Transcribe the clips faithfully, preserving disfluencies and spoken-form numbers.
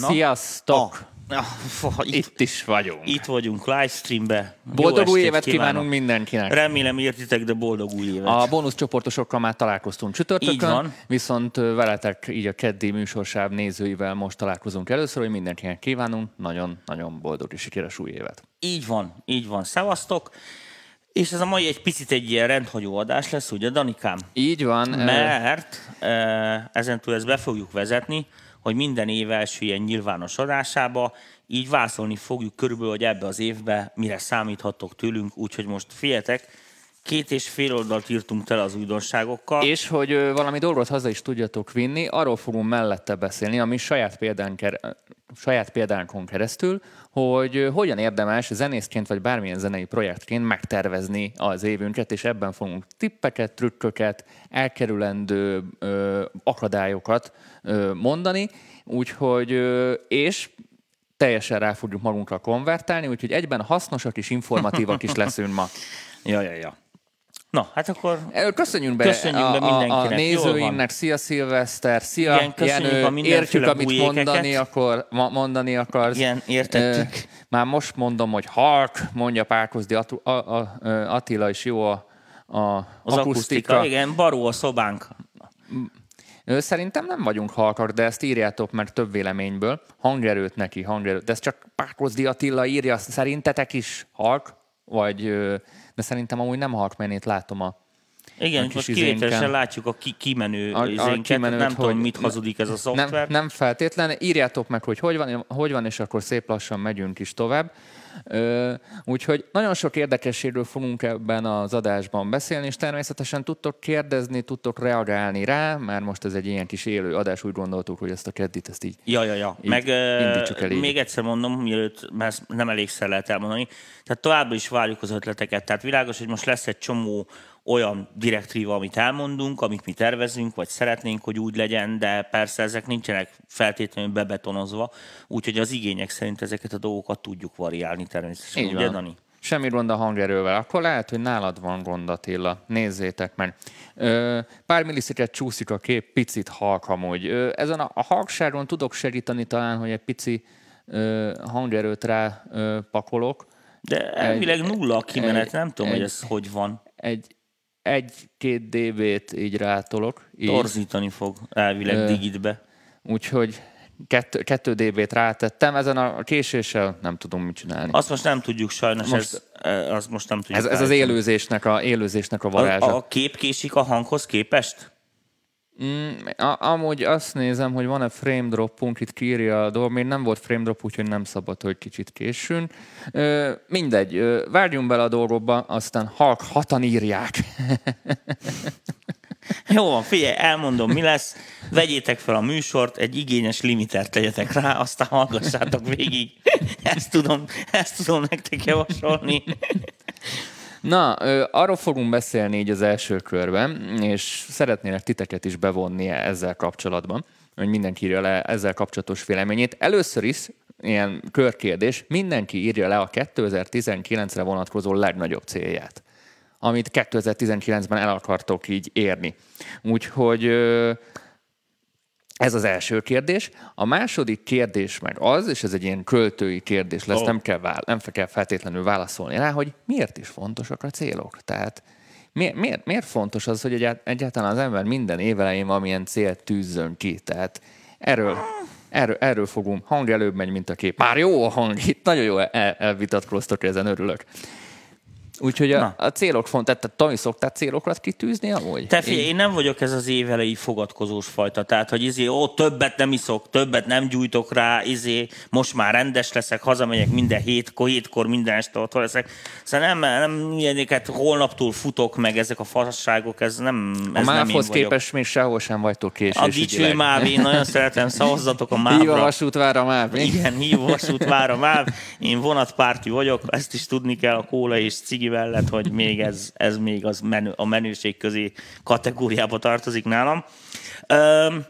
Na? Sziasztok! A, a, fa, itt, itt is vagyunk. Itt vagyunk livestreambe. Boldog új évet kívánunk, kívánunk mindenkinek. Remélem értitek, de boldog új évet. A bónuszcsoportosokkal már találkoztunk csütörtökön, viszont veletek így a keddi műsorsáv nézőivel most találkozunk először, hogy mindenkinek kívánunk nagyon-nagyon boldog és sikeres új évet. Így van, így van. Szevasztok! És ez a mai egy picit egy ilyen rendhagyó adás lesz, ugye, Danikám? Így van. Mert e, ezentúl ezt be fogjuk vezetni, hogy minden év első ilyen nyilvános adásába így vászolni fogjuk körülbelül, hogy ebbe az évbe mire számíthatok tőlünk, úgyhogy most figyeljetek, két és fél oldalt írtunk tele az újdonságokkal. És hogy ö, valami dolgot haza is tudjatok vinni, arról fogunk mellette beszélni, ami saját, példánk, saját példánkon keresztül, hogy ö, hogyan érdemes zenészként vagy bármilyen zenei projektként megtervezni az évünket, és ebben fogunk tippeket, trükköket, elkerülendő ö, akadályokat ö, mondani, úgyhogy ö, és... teljesen rá fogjuk magunkra konvertálni, úgyhogy egyben hasznosak és informatívak is leszünk ma. Ja, ja, ja. Na, hát akkor... Köszönjünk be, köszönjünk be mindenkinek. A nézőinknek, szia Szilveszter, szia igen, Jenő, értjük, amit mondani, akar, mondani akarsz. Igen, értettük. Már most mondom, hogy hark, mondja Pákózdi Attila, és jó a, a az akusztika. Az igen, baró a szobánk. Szerintem nem vagyunk halkak, de ezt írjátok meg több véleményből. Hangerőt neki, hangerőt. De ez csak Pákózdi Attila írja, szerintetek is halk? Vagy, de szerintem amúgy nem halk, mert én itt látom a igen, a most kivételesen látjuk a ki- kimenő a, izénket, a kimenőt, nem tudom, mit hazudik ez a szoftver. Nem, nem feltétlen, írjátok meg, hogy hogy van, hogy van, és akkor szép lassan megyünk is tovább. Úgyhogy nagyon sok érdekességről fogunk ebben az adásban beszélni, és természetesen tudtok kérdezni, tudtok reagálni rá, mert most ez egy ilyen kis élő adás, úgy gondoltuk, hogy ezt a keddit, ezt így ja, ja, ja. Így meg indítsuk el. Így. Még egyszer mondom, mielőtt, mert nem elégszer lehet elmondani, tehát továbbra is várjuk az ötleteket, tehát világos, hogy most lesz egy csomó olyan direktíva, amit elmondunk, amit mi tervezünk, vagy szeretnénk, hogy úgy legyen, de persze ezek nincsenek feltétlenül bebetonozva, úgyhogy az igények szerint ezeket a dolgokat tudjuk variálni természetesen. Így ugye, Dani? Semmi gond a hangerővel. Akkor lehet, hogy nálad van gond, Attila. Nézzétek meg. Ö, pár milliszeket csúszik a kép, picit halk amúgy. Ö, ezen a, a halkságon tudok segíteni talán, hogy egy pici ö, hangerőt rá ö, pakolok. De elvileg nulla a kimenet, egy, nem tudom, egy, hogy ez egy, hogy van. Egy... egy-két dB-t így rátolok. Így. Torzítani fog elvileg digitbe. Úgyhogy kettő, kettő dB-t rátettem. Ezen a késéssel nem tudom mit csinálni. Azt most nem tudjuk sajnos. Most, ez, azt most nem tudjuk ez, ez az élőzésnek a, élőzésnek a varázsa. A, a kép késik a hanghoz képest? Mm, a, amúgy azt nézem, hogy van-e frame dropunk, itt kírja a dolog. Még nem volt frame drop, úgyhogy nem szabad, hogy kicsit későn. Ö, mindegy, ö, várjunk bele a dolgokba, aztán halk hatan írják. Jó van, figyelj, elmondom, mi lesz. Vegyétek fel a műsort, egy igényes limitert tegyetek rá, aztán hallgassátok végig. Ezt tudom, ezt tudom nektek javasolni. Na, arról fogunk beszélni így az első körben, és szeretnének titeket is bevonni ezzel kapcsolatban, hogy mindenki írja le ezzel kapcsolatos véleményét. Először is, ilyen körkérdés, mindenki írja le a kétezer-tizenkilencre vonatkozó legnagyobb célját, amit kétezer-tizenkilencben el akartok így érni. Úgyhogy ez az első kérdés. A második kérdés meg az, és ez egy ilyen költői kérdés lesz, oh. nem, kell vála- nem kell feltétlenül válaszolni rá, hogy miért is fontosak a célok? Tehát mi- miért-, miért fontos az, hogy egy- egyáltalán az ember minden év elején valamilyen célt tűzzön ki? Tehát erről, erről, erről fogunk. Hang előbb megy, mint a kép. Már jó a hang, itt nagyon jó el- elvitatkoztok, ezen örülök. Úgyhogy a, a célok fontos, tehát Tomi, szoktál célokat kitűzni amúgy? Te figyelj, én... én nem vagyok ez az évelei fogadkozós fajta, tehát hogy izé, ó, többet nem iszok, többet nem gyújtok rá, izé, most már rendes leszek, hazamegyek minden hétkor, hétkor minden este ott leszek. Szóval nem, nem ilyeneket holnaptól futok meg, ezek a fasságok, ez nem ez a máfhoz képest még sehol sem vagytok késős. A dicső máv, én nagyon szeretem, szavazzatok a mávra. Hív a vasútvára máv. Igen, hív a vasútvára máv. Én vonatpárti vagyok, ezt is tudni kell a kóla és cigi mellett, hogy még ez, ez még az menő, a menőség közé kategóriába tartozik nálam. Üm,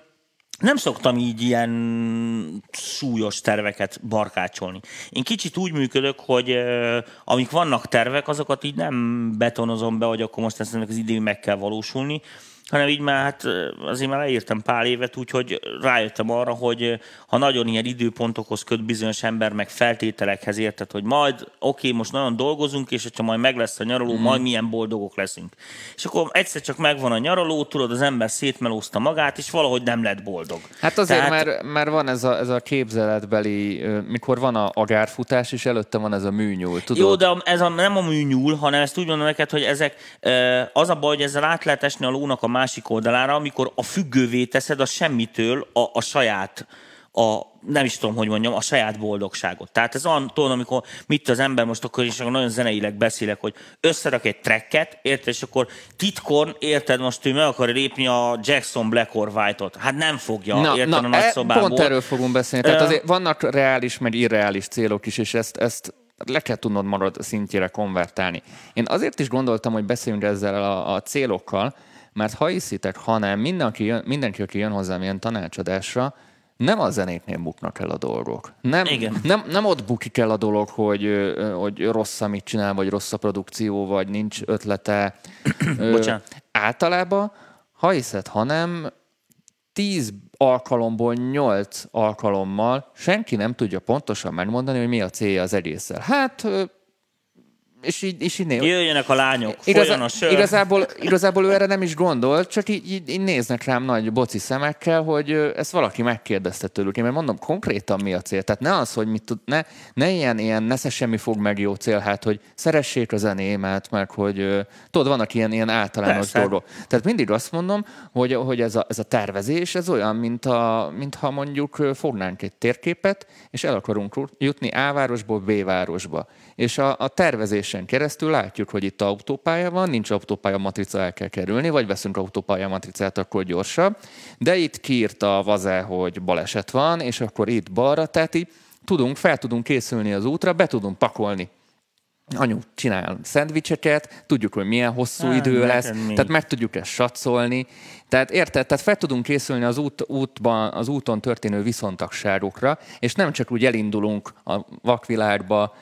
nem szoktam így ilyen súlyos terveket barkácsolni. Én kicsit úgy működök, hogy euh, amik vannak tervek, azokat így nem betonozom be, hogy akkor most ezt az idén meg kell valósulni, hanem így már, hát azért már leírtam pár évet, úgyhogy rájöttem arra, hogy ha nagyon ilyen időpontokhoz köt bizonyos ember, meg feltételekhez érted, hogy majd, oké, most nagyon dolgozunk, és ha majd meg lesz a nyaraló, mm. majd milyen boldogok leszünk. És akkor egyszer csak megvan a nyaraló, tudod, az ember szétmelózta magát, és valahogy nem lett boldog. Hát azért Tehát... már, már van ez a, ez a képzeletbeli, mikor van a agárfutás, és előtte van ez a műnyúl, tudod? Jó, de ez a, nem a műnyúl, hanem ezt úgy mondom neked, hogy ezek, az a baj, hogy ezzel át lehet esni a lónak a másik oldalára, amikor a függővé teszed a semmitől a, a saját, a, nem is tudom, hogy mondjam, a saját boldogságot. Tehát ez olyan, tudom, amikor mit az ember most akkor is nagyon zeneileg beszélek, hogy összerak egy tracket, érted, és akkor titkon, érted, most ő meg akar lépni a Jackson Black Orvytot. Hát nem fogja, na, érted, na, a nagyszobából. Pont erről fogunk beszélni. Tehát azért vannak reális, meg irreális célok is, és ezt, ezt le kell tudnod magad szintjére konvertálni. Én azért is gondoltam, hogy beszéljünk ezzel a, a célokkal, mert ha hiszitek, hanem mindenki, mindenki, aki jön hozzám ilyen tanácsadásra, nem a zenéknél buknak el a dolgok. Nem, nem, nem ott bukik el a dolog, hogy, hogy rossz, amit csinál, vagy rossz a produkció, vagy nincs ötlete. Bocsánat. Ö, általában, ha hiszed, hanem tíz alkalomból nyolc alkalommal senki nem tudja pontosan megmondani, hogy mi a célja az egésszel. Hát... És így, és így néz... Jöjjenek a lányok, igazá... a sör. Igazából, igazából ő erre nem is gondol, csak így, így, így néznek rám nagy boci szemekkel, hogy ezt valaki megkérdezte tőlük. Én mondom, konkrétan mi a cél? Tehát ne az, hogy mit tud... Ne, ne ilyen, ilyen nesze semmi fog meg jó cél, hát, hogy szeressék a zenémet, meg hogy... Tudod, vannak ilyen, ilyen általános Persze. dolgok. Tehát mindig azt mondom, hogy, hogy ez, a, ez a tervezés, ez olyan, mint a, mintha mondjuk fognánk egy térképet, és el akarunk jutni A városból B városba. És a, a tervezés keresztül látjuk, hogy itt autópálya van, nincs autópálya matrica, el kell kerülni, vagy veszünk autópálya matricát, akkor gyorsabb. De itt kiírta a vazel, hogy baleset van, és akkor itt balra, tehát így tudunk, fel tudunk készülni az útra, be tudunk pakolni. Anyu csinál szendvicseket, tudjuk, hogy milyen hosszú Á, idő lesz, mi? Tehát meg tudjuk ezt satszolni. Tehát érted, tehát fel tudunk készülni az, út, útban, az úton történő viszontagságokra, és nem csak úgy elindulunk a vakvilágba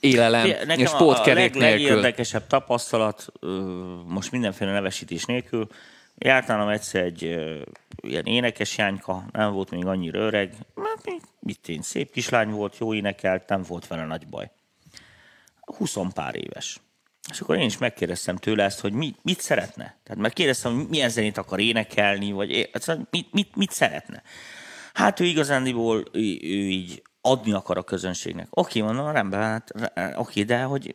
élelem Nekem és pótkerék nélkül. A legérdekesebb tapasztalat, most mindenféle nevesítés nélkül, járt nálam egyszer egy ilyen énekes jányka, nem volt még annyira öreg, mit én, szép kislány volt, jó énekelt, nem volt vele nagy baj. Huszon pár éves. És akkor én is megkérdeztem tőle ezt, hogy mit, mit szeretne. Tehát megkérdeztem, hogy milyen zenét akar énekelni, vagy mit, mit, mit szeretne. Hát ő igazándiból ő, ő így adni akar a közönségnek. Oké, mondom, rendben, hát, oké, de hogy,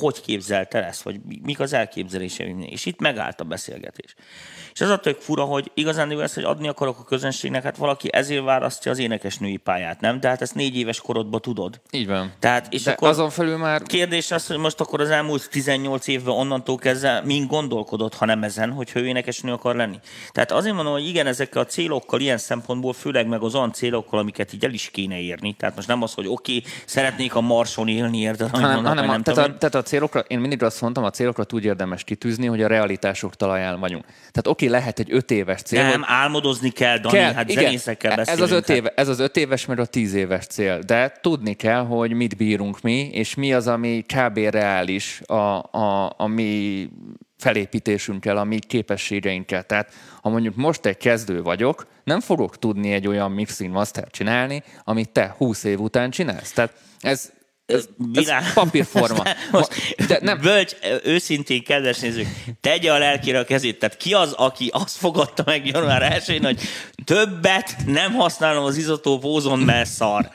hogy képzelte ezt, vagy mik az elképzeléseim? És itt megállt a beszélgetés. És az a tök fura, hogy igazándiból ezt, hogy adni akarok a közönségnek, hát valaki ezért választja az énekesnői pályát, nem? Tehát ezt négy éves korodban tudod. Így van. Tehát, és de akkor azon felül már... Kérdés az, hogy most akkor az elmúlt tizennyolc évben onnantól kezdve mind gondolkodott, ha nem ezen, hogyha ő énekesnő akar lenni. Tehát azért mondom, hogy igen, ezekkel a célokkal ilyen szempontból, főleg meg az olyan célokkal, amiket így el is kéne érni. Tehát most nem az, hogy oké, okay, szeretnék a Marson élni, érted? Hanem, hanem a, tehát, a, tehát a célokra, én mindig azt mondtam, a célokat úgy érdemes kitűzni, hogy a realitások talaján vagyunk. Tehát oké, okay, lehet egy öt éves cél. Nem, álmodozni kell, Dani, kell, hát igen, zenészekkel beszélünk. Ez az, öt éve, ez az öt éves, meg a tíz éves cél. De tudni kell, hogy mit bírunk mi, és mi az, ami kb. Reális a, a, a mi felépítésünkkel, a mi képességeinkkel. Tehát ha mondjuk most egy kezdő vagyok, nem fogok tudni egy olyan mixing master csinálni, amit te húsz év után csinálsz. Tehát ez, ez, ez papírforma. Most de nem. Bölcs, őszintén, kedves nézők, tegye a lelkére a kezét. Tehát ki az, aki azt fogadta meg január elsején, hogy többet nem használom az izotóp ózon, mert szar.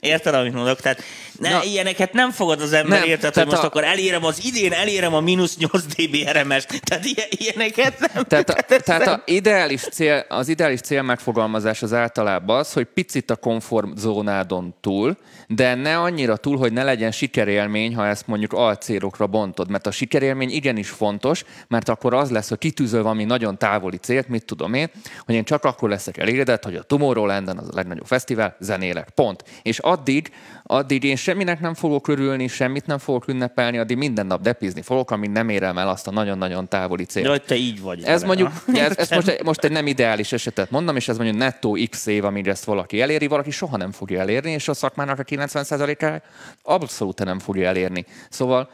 Érted, amit mondok? Tehát ne, na, ilyeneket nem fogad az ember, nem, érted, hogy most a... akkor elérem az idén, elérem a mínusz nyolc decibel R M S-t. Tehát ilyeneket nem. Tehát, a, tehát, tehát nem. A ideális cél, az ideális cél megfogalmazás az általában az, hogy picit a komfortzónádon túl, de ne annyira túl, hogy ne legyen sikerélmény, ha ezt mondjuk alcélokra bontod. Mert a sikerélmény igenis fontos, mert akkor az lesz, hogy kitűzöl valami nagyon távoli célt, mit tudom én, hogy én csak akkor leszek elégedett, hogy a Tomorrowland-en az a legnagyobb fesztivál, zenélek, pont. És addig, addig én semminek nem fogok örülni, semmit nem fogok ünnepelni, addig minden nap depizni fogok, amíg nem érem el azt a nagyon-nagyon távoli célt. Jaj, te így vagy. Ez vele, mondjuk, ez, ez most, most egy nem ideális esetet mondom, és ez mondjuk nettó x év, amíg ezt valaki eléri, valaki soha nem fogja elérni, és a szakmának a kilencven százaléka abszolút nem fogja elérni. Szóval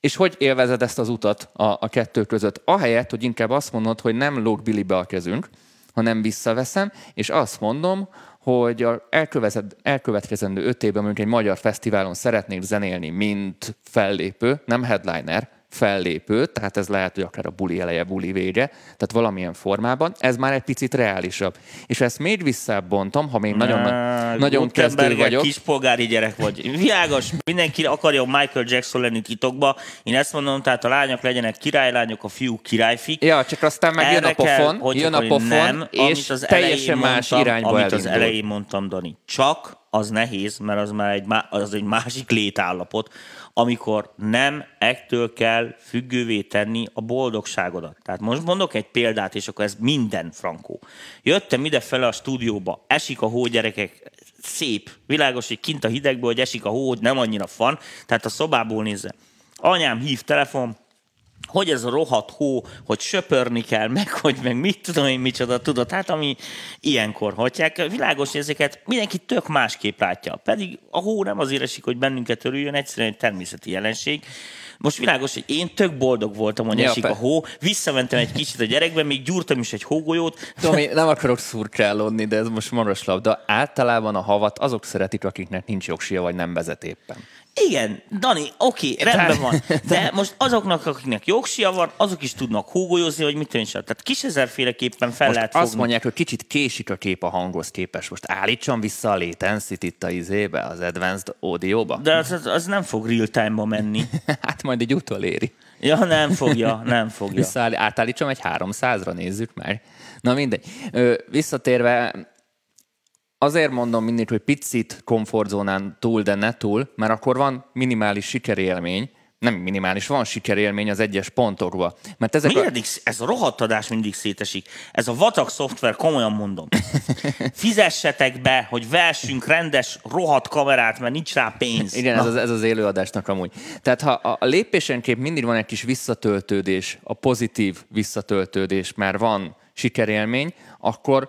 És hogy élvezed ezt az utat a, a kettő között? Ahelyett, hogy inkább azt mondod, hogy nem lóg Billybe a kezünk, hanem visszaveszem, és azt mondom, hogy a elkövetkezendő öt évben mondjuk egy magyar fesztiválon szeretnék zenélni, mint fellépő, nem headliner, fellépő, tehát ez lehet, hogy akár a buli eleje, buli vége, tehát valamilyen formában, ez már egy picit reálisabb. És ezt még visszabontom, ha még ne, nagyon, nagyon kezdő vagyok. Kispolgári gyerek vagy. Világos, mindenki akarja Michael Jackson lenni titokba. Én ezt mondom, tehát a lányok legyenek királylányok, a fiúk királyfik. Ja, csak aztán meg jön a pofon, kell, jön a pofon, nem, és az teljesen más mondtam, irányba elindul. Amit az elején mondtam, Dani. Csak az nehéz, mert az már egy, az egy másik létállapot, amikor nem ettől kell függővé tenni a boldogságodat. Tehát most mondok egy példát, és akkor ez minden frankó. Jöttem idefele a stúdióba, esik a hó, gyerekek, szép, világos, hogy kint a hidegben, hogy esik a hó, nem annyira fan, tehát a szobából nézze. Anyám hív telefon, hogy ez a rohadt hó, hogy söpörni kell, meg hogy meg mit tudom én micsoda, tudod, hát ami ilyenkor hagyják, világos érzéket, mindenki tök másképp látja, pedig a hó nem azért esik, hogy bennünket örüljön, egyszerűen egy természeti jelenség. Most világos, hogy én tök boldog voltam, hogy ja, esik pe. a hó, visszamentem egy kicsit a gyerekben, még gyúrtam is egy hógolyót. Tomi, nem akarok szurkálódni, de ez most maros labda, általában a havat azok szeretik, akiknek nincs jogsia, vagy nem vezet éppen. Igen, Dani, oké, rendben van. De most azoknak, akiknek jogsia van, azok is tudnak hógolyozni, vagy mit tűncsön. Tehát kisezerféleképpen fel most lehet fogni. Azt mondják, hogy kicsit késik a kép a hanghoz képest. Most állítsam vissza a latency-t itt a izébe, az advanced audio-ba. De az, az, az nem fog real time-ba menni. Hát majd egy utoléri. Ja, nem fogja, nem fogja. Visszaáll, átállítsam egy háromszázra, nézzük már. Na mindegy. Visszatérve... Azért mondom mindig, hogy picit komfortzónán túl, de ne túl, mert akkor van minimális sikerélmény, nem minimális, van sikerélmény az egyes pontokba. Mert ezek a... Ez a rohadtadás mindig szétesik. Ez a vatak szoftver, komolyan mondom. Fizessetek be, hogy versünk rendes rohadt kamerát, mert nincs rá pénz. Igen, ez az, ez az élőadásnak amúgy. Tehát ha a lépésenképp mindig van egy kis visszatöltődés, a pozitív visszatöltődés, mert van sikerélmény, akkor...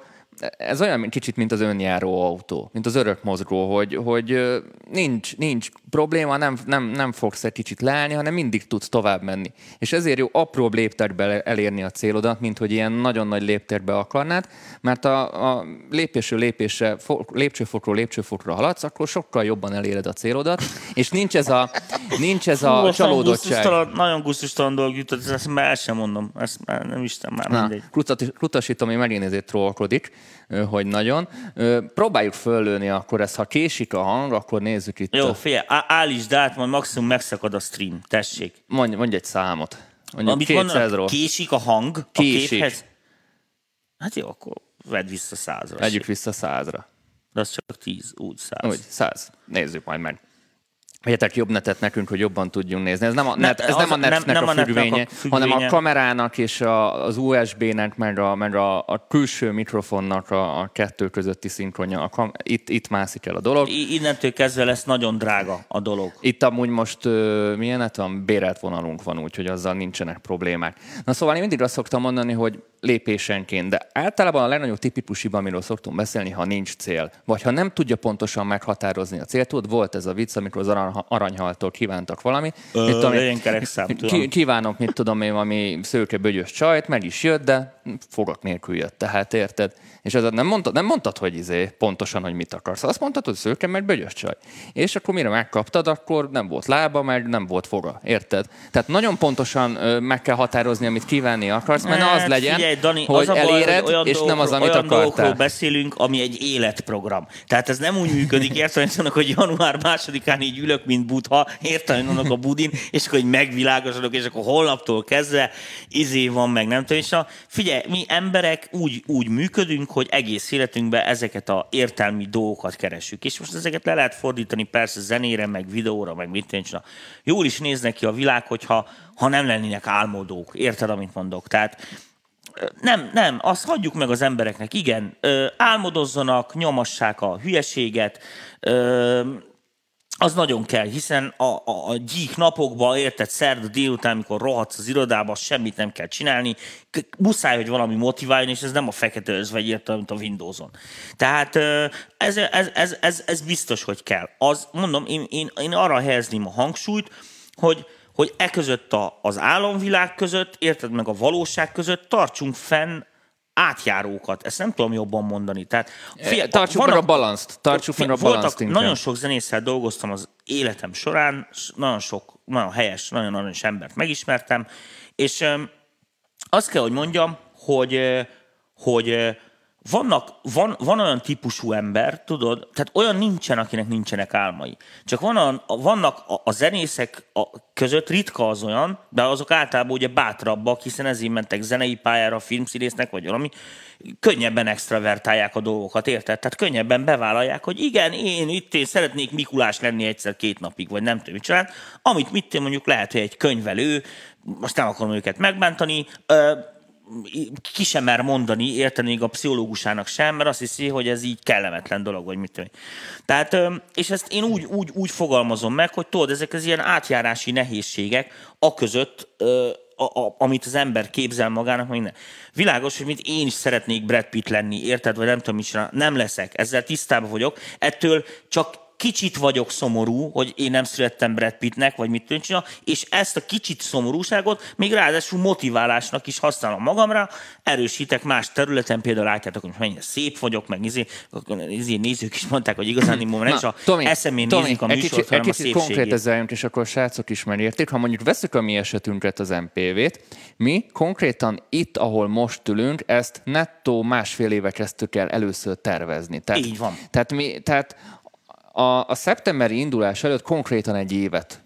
Ez olyan kicsit, mint az önjáró autó, mint az örök mozgó, hogy, hogy nincs, nincs probléma, nem, nem, nem fogsz egy kicsit leállni, hanem mindig tudsz tovább menni. És ezért jó apróbb léptekbe elérni a célodat, mint hogy ilyen nagyon nagy léptekbe akarnád, mert a, a lépésről lépésre, lépcsőfokról lépcsőfokra haladsz, akkor sokkal jobban eléred a célodat, és nincs ez a, nincs ez a csalódottság. Gusztustalan, nagyon gusztustalan dolog jutott, ezt már el sem mondom, ezt már nem isten, már na, mindegy. Klutasítom, hogy megint ezért trollkodik, hogy nagyon. Próbáljuk föllőni akkor ezt, ha késik a hang, akkor nézzük itt. Jó, figyelj, állítsd át, majd maximum megszakad a stream, tessék. Mondj, mondj egy számot. Mondj kétszázról. Késik a hang a képhez? Hát jó, akkor vedd vissza százra. Vegyük vissza százra. De az csak tíz, úgy száz. Úgy, száz. Nézzük majd meg. Egyetek jobb netet nekünk, hogy jobban tudjunk nézni. Ez nem a, net, ez nem a netnek nem, nem a, függvénye, a függvénye, hanem a kamerának és a, az u es bé-nek, meg a, meg a, a külső mikrofonnak a, a kettő közötti szinkronja. A kam- itt, itt mászik el a dolog. I- innentől kezdve lesz nagyon drága a dolog. Itt amúgy most uh, milyen net van? Bérelt vonalunk van, úgyhogy azzal nincsenek problémák. Na szóval én mindig azt szoktam mondani, hogy lépésenként, de általában a legnagyobb tipikusibb, amiről szoktunk beszélni, ha nincs cél, vagy ha nem tudja pontosan meghatározni a célt. Tud, volt ez a vicc, amikor az aranyhaltól kívántak valamit. Legyen kerekszám, tudom. Kívánok, mit tudom én, ami szőke bögyös csajt, meg is jött, de fogak nélkül jött, tehát érted? És az nem mondtad, nem mondtad, hogy izé, pontosan, hogy mit akarsz. Azt mondtad, hogy szőke, meg bögyös csaj. És akkor mire megkaptad, akkor nem volt lába, meg nem volt foga, érted? Tehát nagyon pontosan meg kell határozni, amit kívánni akarsz, mert hát, az legyen, figyelj, Dani, hogy az eléred, baj, és dolgokról, nem az, amit akartál. Olyan dolgokról beszélünk, ami egy életprogram. Tehát ez nem úgy működik, értem, hogy január másodikán így ülök, mint Buddha, értem, annak a budin, és akkor megvilágosodok, és akkor holnaptól kezdve izé van meg, nem tudom. És na, figyelj, mi emberek úgy, úgy működünk, hogy egész életünkben ezeket a értelmi dolgokat keresünk. És most ezeket le lehet fordítani persze zenére, meg videóra, meg mit tűncsen. Jól is néznek ki a világ, hogyha ha nem lennének álmodók. Érted, amit mondok? Tehát nem, nem, azt hagyjuk meg az embereknek. Igen, álmodozzanak, nyomassák a hülyeséget, az nagyon kell, hiszen a, a, a gyík napokban, érted, szerda délután, amikor rohadsz az irodába, semmit nem kell csinálni, muszáj, hogy valami motiváljon, és ez nem a fekete özvegy, érted, mint a Windowson. Tehát ez, ez, ez, ez, ez biztos, hogy kell. Az, mondom, én, én, én arra helyezném a hangsúlyt, hogy hogy e között a, az álomvilág között, érted, meg a valóság között tartsunk fenn átjárókat. Ezt nem tudom jobban mondani. Tehát, figyel, tartsuk meg a balanszt. Tartsuk meg a balanszt. Nagyon sok zenésszel dolgoztam az életem során, nagyon sok, nagyon helyes, nagyon aranyos embert megismertem, és azt kell, hogy mondjam, hogy, hogy vannak, van, van olyan típusú ember, tudod, tehát olyan nincsen, akinek nincsenek álmai. Csak van a, vannak a, a zenészek között ritka az olyan, de azok általában ugye bátrabbak, hiszen ezért mentek zenei pályára, filmszínésznek, vagy valami, könnyebben extravertálják a dolgokat, érted? Tehát könnyebben bevállalják, hogy igen, én itt én szeretnék Mikulás lenni egyszer-két napig, vagy nem tudom, mit csinál, amit mit én mondjuk lehet, hogy egy könyvelő, most nem akarom őket megbántani, ki sem mer mondani, érteni még a pszichológusának sem, mert azt hiszi, hogy ez így kellemetlen dolog, vagy mit tudom. Tehát, és ezt én úgy, úgy, úgy fogalmazom meg, hogy tudod, ezek az ilyen átjárási nehézségek aközött, a, a, amit az ember képzel magának, minden. Világos, hogy mint én is szeretnék Brad Pitt lenni, érted, vagy nem tudom, mit csinál. Nem leszek, ezzel tisztában vagyok, ettől csak kicsit vagyok szomorú, hogy én nem születtem Brad Pittnek, vagy mit tudom csinál, és ezt a kicsit szomorúságot még ráadásul motiválásnak is használom magamra, erősítek más területen, például látjátok, hogy mennyire szép vagyok, meg izé, izé nézők is mondták, hogy igazán imó, nem csak eszemén nézik a műsort, hanem a szépségét. Egy kicsit konkrétizáljunk, és akkor srácok is megértik, ha mondjuk veszük a mi esetünket, az em pé vét, mi konkrétan itt, ahol most ülünk, ezt nettó másfél éve kezdtük el először tervezni. Tehát, így van. Tehát mi, tehát A, a szeptemberi indulás előtt konkrétan egy évet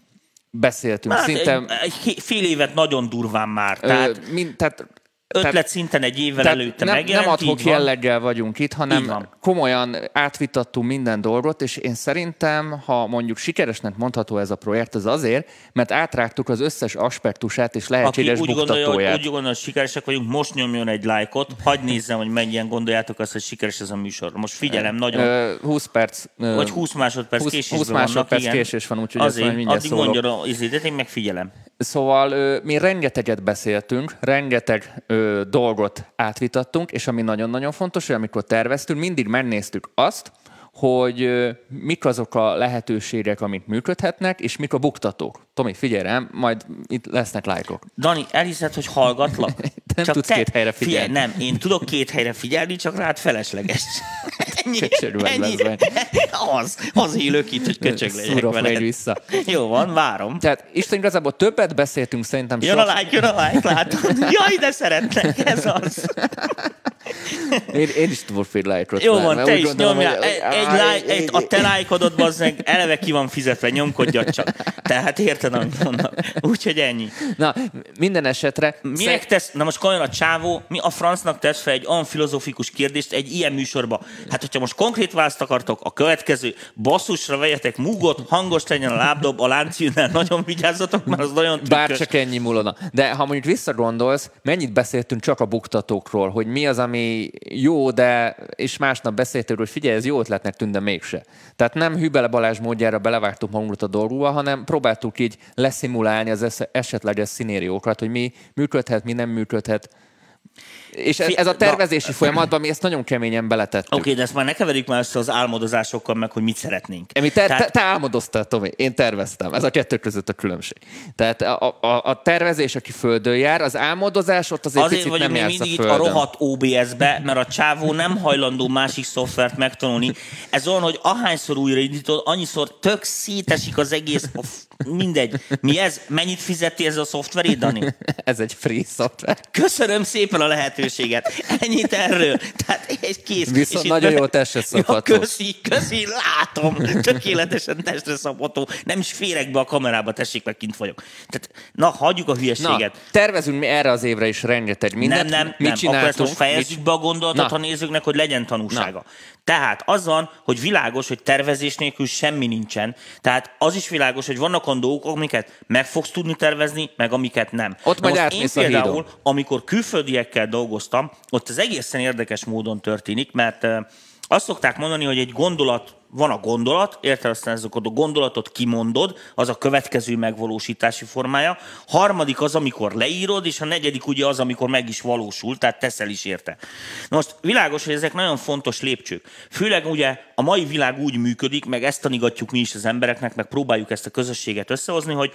beszéltünk. Hát szinte egy, egy fél évet nagyon durván már. Tehát, ö, mind, tehát ötlet tehát, szinten egy évvel előtte nem, megjelent. Nem adhok jelleggel vagyunk itt, hanem komolyan átvitattunk minden dolgot, és én szerintem, ha mondjuk sikeresnek mondható ez a projekt, az azért, mert átrágtuk az összes aspektusát és lehetséges Aki úgy buktatóját. Gondolja, hogy, úgy gondolja, hogy sikeresek vagyunk, most nyomjon egy lájkot, hagyd nézzem, hogy mennyien gondoljátok azt, hogy sikeres ez a műsor. Most figyelem, nagyon... húsz perc... Vagy húsz másodperc késésben vannak. húsz másodperc késés van, úgyhogy ezt majd mindjárt szólok. Addig mondjon az izédet, én megfigyelem. Szóval mi rengeteget beszéltünk, rengeteg ö, dolgot átvitattunk, és ami nagyon-nagyon fontos, hogy amikor terveztünk, mindig megnéztük azt, hogy ö, mik azok a lehetőségek, amik működhetnek, és mik a buktatók. Tomi, figyelj rám, majd itt lesznek lájkok. Dani, elhiszed, hogy hallgatlak? Nem csak tudsz te... két helyre figyelni. Figyelj, nem, én tudok két helyre figyelni, csak rád felesleges. Ennyi, ennyi, az, az élök itt, hogy köcsög legyek Szurok veled. Vissza. Jó van, várom. Tehát Isten igazából többet beszéltünk szerintem. Jön a lájk, jön a lájk, látod. Jaj, de szeretlek, ez az. Én, én is tudok fél lájkot. Jó van, te is gondolom, nyomjál. Hogy, egy, egy láj, egy, a te lájkodod, bazdmeg, eleve ki van fizetve, nyomkodjad csak. Tehát érted, amit mondom. Úgyhogy ennyi. Na, minden esetre... Minek szer... tesz, na most komolyan a csávó, mi a francnak tesz fel egy olyan filozofikus kérdést egy ilyen műsorba? Hát, hogyha most konkrét választ akartok, a következő basszusra vegyetek múgot, hangos legyen a lábdob, a láncszínnel nagyon vigyázzatok, mert az nagyon trükkös. Bár csak ennyi múlana. De ha mondjuk visszagondolsz, mennyit beszéltünk csak a buktatókról, hogy mi az, ami jó, de és másnap beszéltünk, hogy figyelj, ez jó ötletnek tűnt, de mégse. Tehát nem Hübele Balázs módjára belevágtuk magunkat a dolgúval, hanem próbáltuk így leszimulálni az esetleges szinériókat, hogy mi működhet, mi nem működhet. És ez, ez a tervezési de, folyamatban mi ezt nagyon keményen beletettük. Oké, okay, de ezt már ne keverjük már össze az álmodozásokkal meg, hogy mit szeretnénk. Te, Tehát... te, te álmodoztál, Tomi, én terveztem. Ez a kettő között a különbség. Tehát a, a, a tervezés, aki földön jár, az álmodozás ott azért, azért picit nem jársz a földön. Azért vagyunk mindig itt a rohadt o bé es-be, mert a csávó nem hajlandó másik szoftvert megtanulni. Ez olyan, hogy ahányszor újraindítod, annyiszor tök szétesik az egész, a f... mindegy. Mi ez? Mennyit fizeti ez a szoftverét, Dani? Ez egy free szoftver. Köszönöm szépen a lehetőséget. Ennyit erről. Tehát egy kész. Viszont nagyon jól testre szabható. Ja, köszi, köszi, látom. Tökéletesen testre szabható. Nem is férek be a kamerába, tessék, meg kint vagyok. Tehát, na, hagyjuk a hülyeséget. Na, tervezünk mi erre az évre is rengeteg mindent. Nem, nem, nem. Akkor ezt most fejezzük mit... be a gondolatot a nézőknek, hogy legyen tanulsága. Na. Tehát az van, hogy világos, hogy tervezés nélkül semmi nincsen. Tehát az is világos, hogy vannak olyan dolgok, amiket meg fogsz tudni tervezni, meg amiket nem. Ott majd átmész a hídon. Amikor külföldiekkel dolgoztam, ott az egészen érdekes módon történik, mert azt szokták mondani, hogy egy gondolat, van a gondolat, érted, aztán ezeket a gondolatot kimondod, az a következő megvalósítási formája. Harmadik az, amikor leírod, és a negyedik ugye az, amikor meg is valósul, tehát teszel is érte. Na most világos, hogy ezek nagyon fontos lépcsők. Főleg ugye a mai világ úgy működik, meg ezt tanígatjuk mi is az embereknek, meg próbáljuk ezt a közösséget összehozni, hogy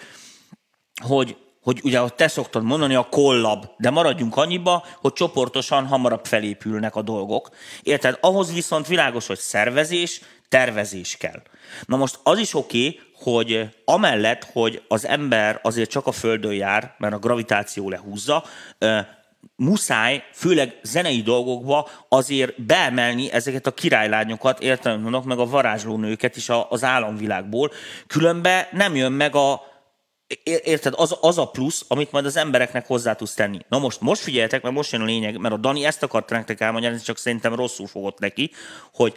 hogy, hogy ugye, ahogy te szoktad mondani, a kollab, de maradjunk annyiba, hogy csoportosan hamarabb felépülnek a dolgok. Érted? Ahhoz viszont világos, hogy szervezés, tervezés kell. Na most az is oké, okay, hogy amellett, hogy az ember azért csak a földön jár, mert a gravitáció lehúzza, muszáj, főleg zenei dolgokba azért beemelni ezeket a királylányokat, értem, mondok, meg a varázslónőket is az államvilágból, különben nem jön meg a érted, az, az a plusz, amit majd az embereknek hozzá tudsz tenni. Na most, most figyeljetek, mert most jön a lényeg, mert a Dani ezt akart nektek elmagyarázni, csak szerintem rosszul fogott neki, hogy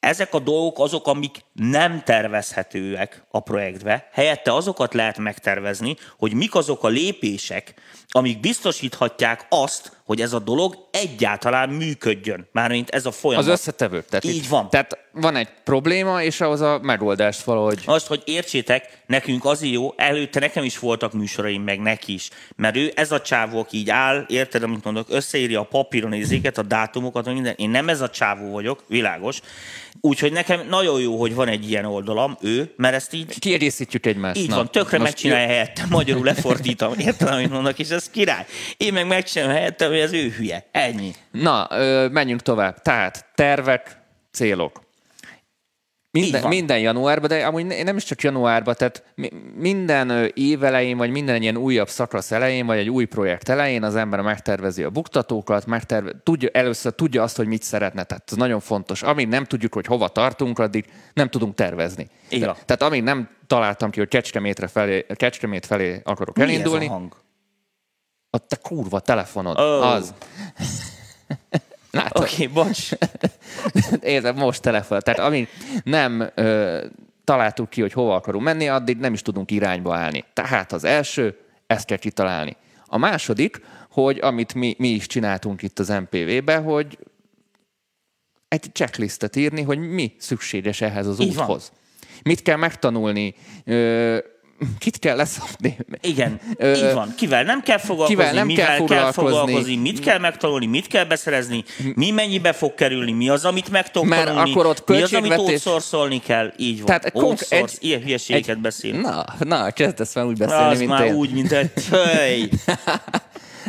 ezek a dolgok azok, amik nem tervezhetőek a projektbe, helyette azokat lehet megtervezni, hogy mik azok a lépések, amik biztosíthatják azt, hogy ez a dolog egyáltalán működjön. Mármint ez a folyamat. Az összetevő. Tehát így itt, van. Tehát van egy probléma, és ahhoz a megoldást valahogy... Azt, hogy értsétek, nekünk azért jó, előtte nekem is voltak műsoraim, meg neki is. Mert ő, ez a csávó, aki így áll, érted, amit mondok, összeírja a papíron érzéket, a dátumokat, minden. Én nem ez a csávó vagyok, világos. Úgyhogy nekem nagyon jó, hogy van egy ilyen oldalam, ő, mert ezt így... Kiegészítjük egymást. Így van, tökre megcsinálja ő... helyettem, magyarul lefordítom, érted, amit mondok, és ez király. Én meg megcsinálom helyettem, hogy ez ő hülye. Ennyi. Na, ö, menjünk tovább. Tehát tervek, célok. Minden, minden januárban, de amúgy nem is csak januárban, tehát minden év elején, vagy minden ilyen újabb szakasz elején, vagy egy új projekt elején az ember megtervezi a buktatókat, megterve, tudja, először tudja azt, hogy mit szeretne. Tehát ez nagyon fontos. Amíg nem tudjuk, hogy hova tartunk, addig nem tudunk tervezni. Te, tehát amíg nem találtam ki, hogy Kecskemétre felé, Kecskemét felé akarok Mi elindulni. Ez a hang? A te kurva telefonod. Oh. Az. Oké, okay, bocs. Érzem, most telefon. Tehát amíg nem ö, találtuk ki, hogy hova akarunk menni, addig nem is tudunk irányba állni. Tehát az első, ezt kell kitalálni. A második, hogy amit mi, mi is csináltunk itt az em pé vé-be, hogy egy checklistet írni, hogy mi szükséges ehhez az így úthoz. Van. Mit kell megtanulni, ö, kit kell leszabni? Igen, Ö, így van. Kivel nem kell foglalkozni, kivel nem mivel kell foglalkozni, kell foglalkozni, mit kell megtanulni, mit kell beszerezni, mi mennyibe fog kerülni, mi az, amit meg tudok tanulni, mi az, amit outsourcolni kell. Így van. Tehát outsource, ilyen hülyeségeket beszél. Na, na, kezdesz már úgy beszélni, az mint már én. Úgy, mint egy fej.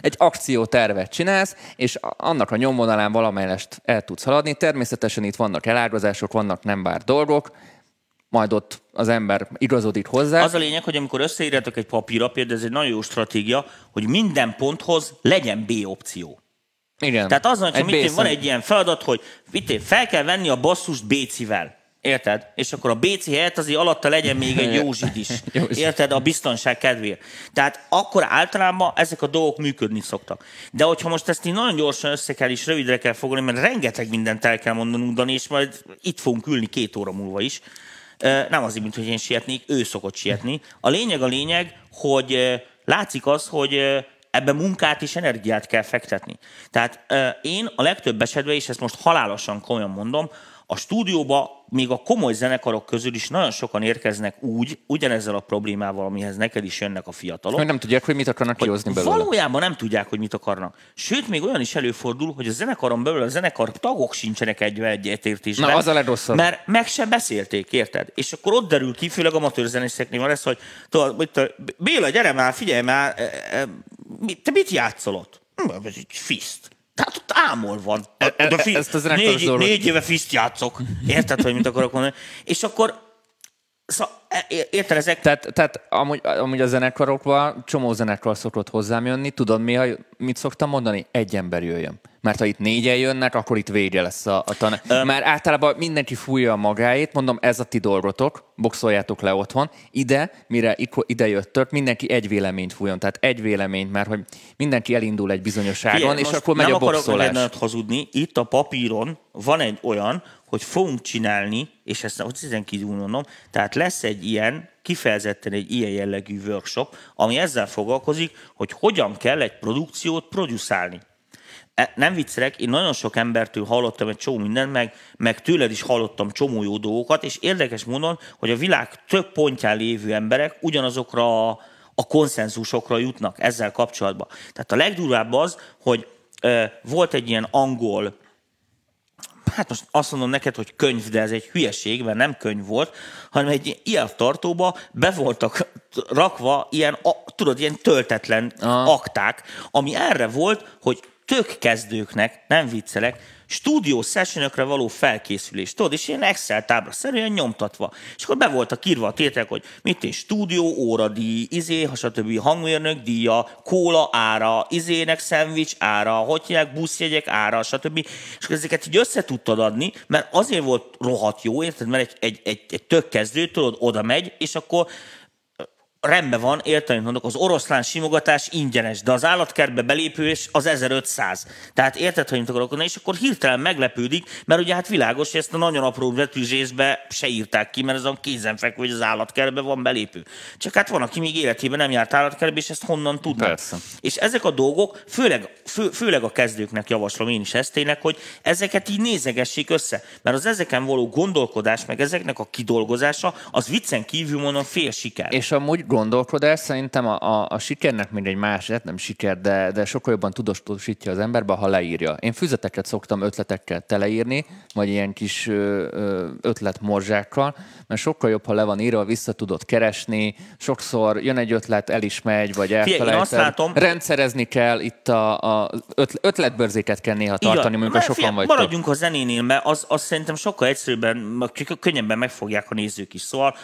Egy akciótervet csinálsz, és annak a nyomvonalán valamelyest el tudsz haladni. Természetesen itt vannak elágazások, vannak nem bár dolgok, majd ott az ember igazodik hozzá. Az a lényeg, hogy amikor összeírjátok egy papírra, például ez egy nagyon jó stratégia, hogy minden ponthoz legyen B opció. Igen. Tehát az, hogy mit van egy ilyen feladat, hogy mit fel kell venni a basszust Bécivel. Érted? És akkor a Béci helyett azért alatta legyen még egy Józsit is. Érted? A biztonság kedvéért. Tehát akkor általában ezek a dolgok működni szoktak. De hogyha most ezt így nagyon gyorsan össze kell és rövidre kell fogni, mert rengeteg mindent el kell mondanunk, Dani, és majd itt fogunk ülni két óra múlva is. Nem azért, mint hogy én sietnék, ő szokott sietni. A lényeg a lényeg, hogy látszik az, hogy ebbe munkát és energiát kell fektetni. Tehát én a legtöbb esetben, és ezt most halálosan komolyan mondom, a stúdióba még a komoly zenekarok közül is nagyon sokan érkeznek úgy, ugyanezzel a problémával, amihez neked is jönnek a fiatalok. Hogy nem tudják, hogy mit akarnak kihozni belőle. Valójában nem tudják, hogy mit akarnak. Sőt, még olyan is előfordul, hogy a zenekaron belül a zenekar tagok sincsenek egyetértésben. Na, az a legrosszabb. Mert meg sem beszélték, érted? És akkor ott derül ki, főleg amatőr zenészeknél van ez, hogy Béla, gyere már, figyelj már, te mit játszol ott? Ez egy fiszt. Tehát ott ámol van. De fi- ezt az négy, négy éve fiszt játszok. Érted, hogy mit akarok mondani? És akkor... Szóval, érted ezek? Tehát, tehát amúgy, amúgy a zenekarokban csomó zenekar szokott hozzám jönni. Tudod, mi, mit szoktam mondani? Egy ember jöjjön. Mert ha itt négyen jönnek, akkor itt vége lesz a, a tanár. Um, Már általában mindenki fújja a magáét. Mondom, ez a ti dolgotok, boxoljátok le otthon. Ide, mire ide jöttök, mindenki egy véleményt fújjon. Tehát egy véleményt, mert hogy mindenki elindul egy bizonyos ágon, és akkor megy a boxolás. Nem akarok nagyon hazudni. Itt a papíron van egy olyan, hogy fogunk csinálni, és ezt ezen kívül mondom, tehát lesz egy ilyen, kifejezetten egy ilyen jellegű workshop, ami ezzel foglalkozik, hogy hogyan kell egy produkciót producálni. Nem viccelek, én nagyon sok embertől hallottam egy csomó mindent, meg, meg tőled is hallottam csomó jó dolgokat, és érdekes módon, hogy a világ több pontján lévő emberek ugyanazokra a, a konszenzusokra jutnak ezzel kapcsolatban. Tehát a legdurvább az, hogy ö, volt egy ilyen angol hát most azt mondom neked, hogy könyv, de ez egy hülyeség, mert nem könyv volt, hanem egy ilyen tartóba be voltak rakva ilyen, a, tudod, ilyen töltetlen ah. akták, ami erre volt, hogy tök kezdőknek, nem viccelek, stúdió sessionökre való felkészülés, tudod, és ilyen Excel tábla szerűen nyomtatva. És akkor be voltak írva a tételek, hogy mit én, stúdió, óradíj, izé, stb. Hangmérnök díja, kóla ára, izének szendvics ára, hogy hívják, buszjegyek ára, stb. És akkor ezeket így össze tudtad adni, mert azért volt rohadt jó, érted, mert egy, egy, egy, egy tök kezdő, tudod, oda megy, és akkor rendben van, értelmét mondok, az oroszlán simogatás ingyenes, de az állatkertbe belépő és az ezerötszáz. Tehát érted, hogy mit akarok mondani, és akkor hirtelen meglepődik, mert ugye hát világos, hogy ezt a nagyon apró betűzésbe se írták ki, mert ez a kézenfekvő, hogy az állatkertbe van belépő. Csak hát van, aki még életében nem járt állatkertbe, és ezt honnan tudná. Persze. És ezek a dolgok, főleg, fő, főleg a kezdőknek javaslom én is ezt tényleg, hogy ezeket így nézegessék össze, mert az ezeken való gondolkodás, meg ezeknek a kidolgozása, az viccen kívül mondom fél siker. És amúgy gondolkodás szerintem a, a, a sikernek még egy más, nem siker, de, de sokkal jobban tudosítja az emberbe, ha leírja. Én füzeteket szoktam ötletekkel teleírni, vagy ilyen kis ötletmorzsákkal, mert sokkal jobb, ha le van írva, vissza tudod keresni, sokszor jön egy ötlet, el is megy, vagy elfelejted. Rendszerezni kell, itt a, a ötlet, ötletbörzéket kell néha tartani, igen, amikor sokan vagy. Maradjunk a zenénél, mert az, az szerintem sokkal egyszerűbben, könnyebben megfogják a nézők is. Szóval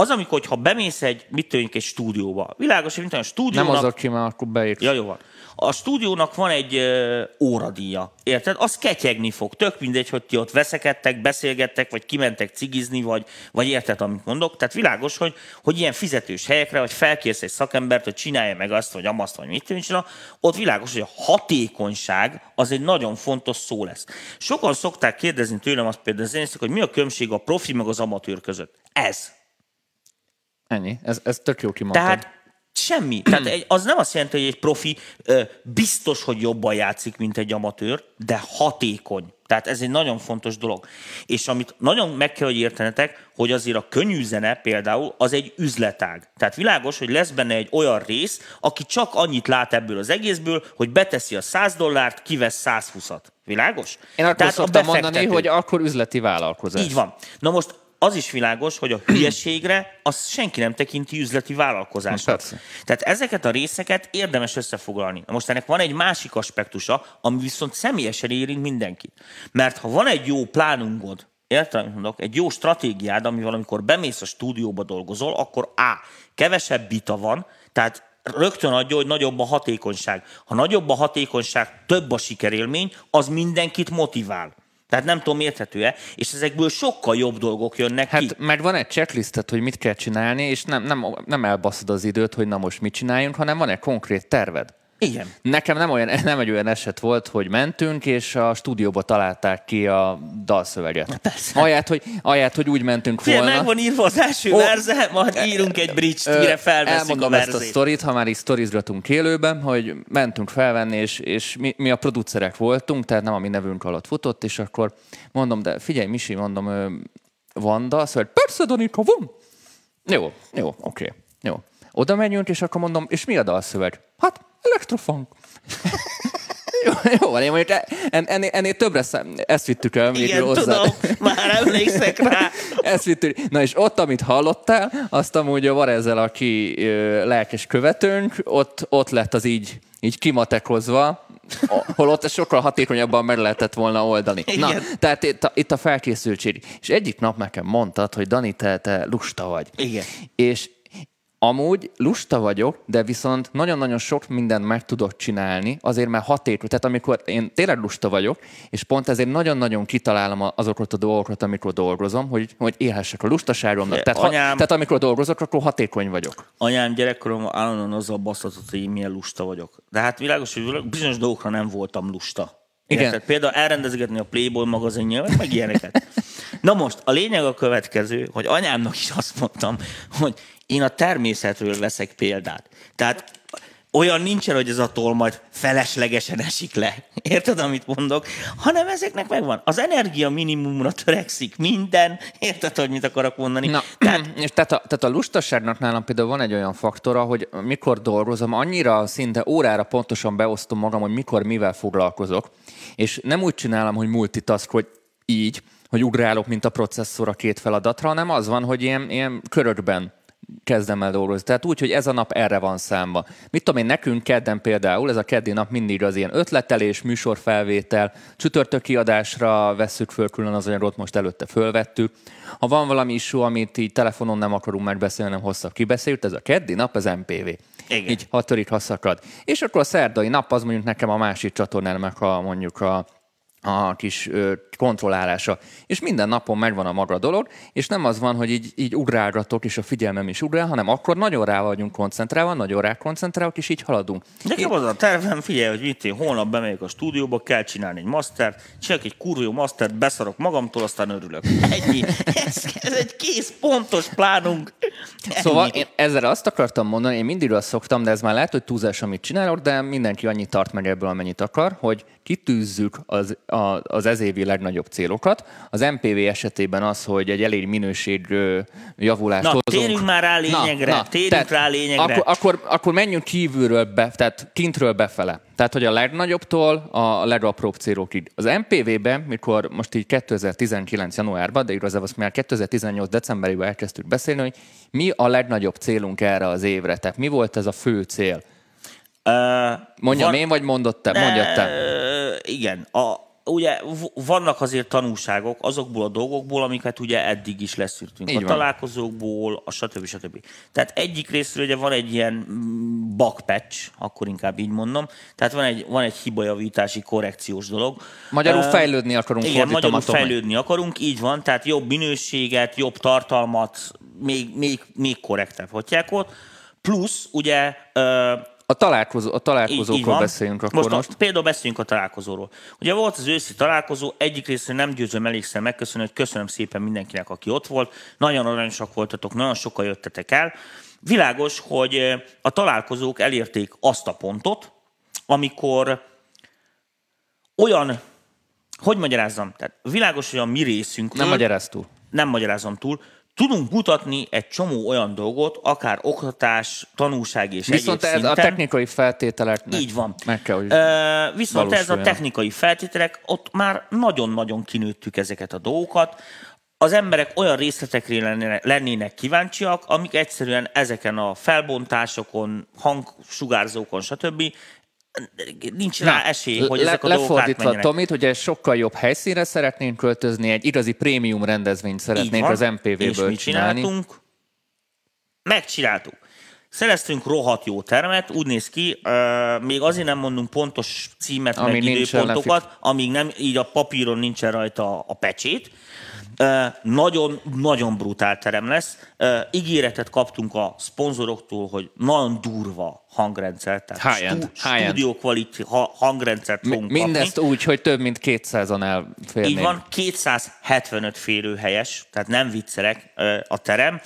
az, amikor, ha bemész egy, mit tűnik, egy stúdióba. Világos, hogy a stúdiónak... Nem az, aki már akkor beérsz. Ja, jó van. A stúdiónak van egy ö, óradíja, érted? Az ketyegni fog. Tök mindegy, hogy ti ott veszekedtek, beszélgettek, vagy kimentek cigizni, vagy, vagy érted, amit mondok. Tehát világos, hogy, hogy ilyen fizetős helyekre, vagy felkérsz egy szakembert, hogy csinálja meg azt, vagy amazt, vagy mit tűnik, ott világos, hogy a hatékonyság az egy nagyon fontos szó lesz. Sokan szokták kérdezni tőlem azt például, hogy mi a különbség a profi meg az amatőr között. Ez. Ennyi, ez, ez tök jó kimondtad. Tehát semmi. Tehát az nem azt jelenti, hogy egy profi biztos, hogy jobban játszik, mint egy amatőr, de hatékony. Tehát ez egy nagyon fontos dolog. És amit nagyon meg kell, hogy értenetek, hogy azért a könnyű zene például az egy üzletág. Tehát világos, hogy lesz benne egy olyan rész, aki csak annyit lát ebből az egészből, hogy beteszi a száz dollárt, kivesz száz húszat. Világos? Én akkor tehát szoktam mondani, hogy akkor üzleti vállalkozás. Így van. Na most az is világos, hogy a hülyeségre azt senki nem tekinti üzleti vállalkozásnak. Tehát ezeket a részeket érdemes összefoglalni. Most ennek van egy másik aspektusa, ami viszont személyesen érint mindenkit. Mert ha van egy jó plánungod, értelem mondok, egy jó stratégiád, amivel amikor bemész a stúdióba dolgozol, akkor á, kevesebb bita van, tehát rögtön adja, hogy nagyobb a hatékonyság. Ha nagyobb a hatékonyság, több a sikerélmény, az mindenkit motivál. Tehát nem tudom, érthető-e, és ezekből sokkal jobb dolgok jönnek hát, ki. Hát meg van egy checklistet, hogy mit kell csinálni, és nem, nem, nem elbaszod az időt, hogy na most mit csináljunk, hanem van egy konkrét terved. Igen. Nekem nem, olyan, nem egy olyan eset volt, hogy mentünk, és a stúdióba találták ki a dalszöveget. Persze. Aját, hogy, aját, hogy úgy mentünk volna. Félj, meg van írva az első oh, verze, majd írunk egy bridge-t, mire felveszik elmondom a verzét. Ezt a sztorit, ha már így sztorizgatunk élőben, hogy mentünk felvenni, és, és mi, mi a producerek voltunk, tehát nem a mi nevünk alatt futott, és akkor mondom, de figyelj, Misi, mondom, van dalszöveg? Persze, Danika, van. Jó, jó, oké, okay, jó. Oda menjünk, és akkor mondom, és mi a dalszöveg? Hát, elektrofunk. Jó, jó van, én mondjuk en, ennél, ennél többre szám, ezt vittük el. Igen, tudom, már emlékszek rá. Ezt vittük. Na és ott, amit hallottál, azt amúgy van ezzel, aki lelkes követőnk, ott, ott lett az így, így kimatekozva, holott sokkal hatékonyabban meg lehetett volna oldani. Na, tehát itt a, itt a felkészültség. És egyik nap nekem mondtad, hogy Dani, te, te lusta vagy. Igen. És amúgy lusta vagyok, de viszont nagyon-nagyon sok mindent meg tudok csinálni, azért már hatékony. Tehát amikor én tényleg lusta vagyok, és pont ezért nagyon-nagyon kitalálom azokat a dolgokat, amikor dolgozom, hogy, hogy élhessek a lustaságomnak. Tehát, anyám, ha, tehát amikor dolgozok, akkor hatékony vagyok. Anyám gyerekkorom állandóan azzal basztatott, hogy én milyen lusta vagyok. De hát világos, hogy bizonyos dolgokra nem voltam lusta. Igen. Tehát például elrendezgetni a Playboy magazinjával, meg ilyeneket. Na most, a lényeg a következő, hogy anyámnak is azt mondtam, hogy én a természetről veszek példát. Tehát olyan nincsen, hogy ez attól majd feleslegesen esik le. Érted, amit mondok? Hanem ezeknek megvan. Az energia minimumra törekszik minden. Érted, hogy mit akarok mondani? Na, tehát... És tehát, a, tehát a lustaságnak nálam például van egy olyan faktora, hogy mikor dolgozom, annyira szinte órára pontosan beosztom magam, hogy mikor mivel foglalkozok. És nem úgy csinálom, hogy multitask, hogy így, hogy ugrálok, mint a processzor a két feladatra, hanem az van, hogy ilyen, ilyen körökben kezdem el dolgozni. Tehát úgy, hogy ez a nap erre van számva. Mit tudom én, nekünk kedden például, ez a keddi nap mindig az ilyen ötletelés, műsorfelvétel, csütörtöki adásra vesszük föl külön az anyagot, most előtte fölvettük. Ha van valami issú, amit így telefonon nem akarunk megbeszélni, nem hosszabb kibeszéljük, ez a keddi nap, az em pé vé. Igen. Így ha törik, ha szakad. És akkor a szerdai nap az mondjuk nekem a másik csatornának a mondjuk a a kis ö, kontrollálása. És minden napon megvan a maga dolog, és nem az van, hogy így, így ugrálgatok, és a figyelmem is ugrál, hanem akkor nagyon rá vagyunk koncentrálva, nagyon rá koncentrálok, és így haladunk. Nekem az a tervem, figyelj, hogy itt én holnap bemegyek a stúdióba, kell csinálni egy mastert, csinálok egy kurva jó mastert, beszarok magamtól, aztán örülök. Ennyi. Ez, ez egy kész, pontos plánunk. Ennyi. Szóval én ezzel azt akartam mondani, én mindig azt szoktam, de ez már lehet, hogy túlzás, amit csinálok, de mindenki annyit tart meg ebből, amennyit akar, hogy kitűzzük az az ez évi legnagyobb célokat. Az em pé vé esetében az, hogy egy elég minőség javulást hozunk. Na, térjünk már rá lényegre, na, na, térjünk rá lényegre. Akkor, akkor, akkor menjünk kívülről, be, tehát kintről befele. Tehát, hogy a legnagyobbtól a legapróbb célokig. Az em pé vé-ben, mikor most így kétezer-tizenkilenc januárban, de igazából azt már kétezer-tizennyolc decemberében elkezdtük beszélni, hogy mi a legnagyobb célunk erre az évre. Tehát mi volt ez a fő cél? Uh, Mondjam van... én, vagy mondott te? Mondjad te. Uh, igen, a ugye vannak azért tanulságok azokból a dolgokból, amiket ugye eddig is leszűrtünk. A találkozókból, a stb. stb. Tehát egyik részről ugye van egy ilyen bugpatch, akkor inkább így mondom. Tehát van egy, van egy hibajavítási, korrekciós dolog. Magyarul uh, fejlődni akarunk. Igen, magyarul fejlődni akarunk, így van. Tehát jobb minőséget, jobb tartalmat, még, még, még korrektebb hatják ott. Plusz ugye... Uh, A, találkozó, a találkozókról így, így beszéljünk akkor most. most. A, például beszéljünk a találkozóról. Ugye volt az őszi találkozó, egyik részről nem győzöm elégszer megköszönni, hogy köszönöm szépen mindenkinek, aki ott volt. Nagyon aranyosak voltatok, nagyon sokan jöttetek el. Világos, hogy a találkozók elérték azt a pontot, amikor olyan, hogy magyarázzam? Tehát világos, hogy a mi részünkről... Nem magyaráz túl. Nem magyarázom túl. Tudunk mutatni egy csomó olyan dolgot, akár oktatás, tanulság és egyéb szinten. Viszont ez a technikai feltételek így van. Meg kell, hogy e, viszont ez a technikai feltételek, ott már nagyon-nagyon kinőttük ezeket a dolgokat. Az emberek olyan részletekre lennének kíváncsiak, amik egyszerűen ezeken a felbontásokon, hangsugárzókon, stb. Nincs rá esély, hogy ezek a dolgok átmenjenek. Lefordítva Tomit, hogy egy sokkal jobb helyszínre szeretnénk költözni, egy igazi prémium rendezvényt szeretnénk az em pé véből csinálni. Csináltunk? Megcsináltuk. Szereztünk rohadt jó termet, úgy néz ki, uh, még azért nem mondunk pontos címet, ami meg időpontokat, amíg nem, így a papíron nincsen rajta a pecsét. Nagyon-nagyon uh, brutál terem lesz. Uh, ígéretet kaptunk a szponzoroktól, hogy nagyon durva hangrendszer, tehát stú- stúdió quality ha- hangrendszert fogunk Mi- mindezt kapni. Úgy, hogy több mint kétszázan elférnék. Így van, kétszázhetvenöt férőhelyes, tehát nem viccelek uh, a terem.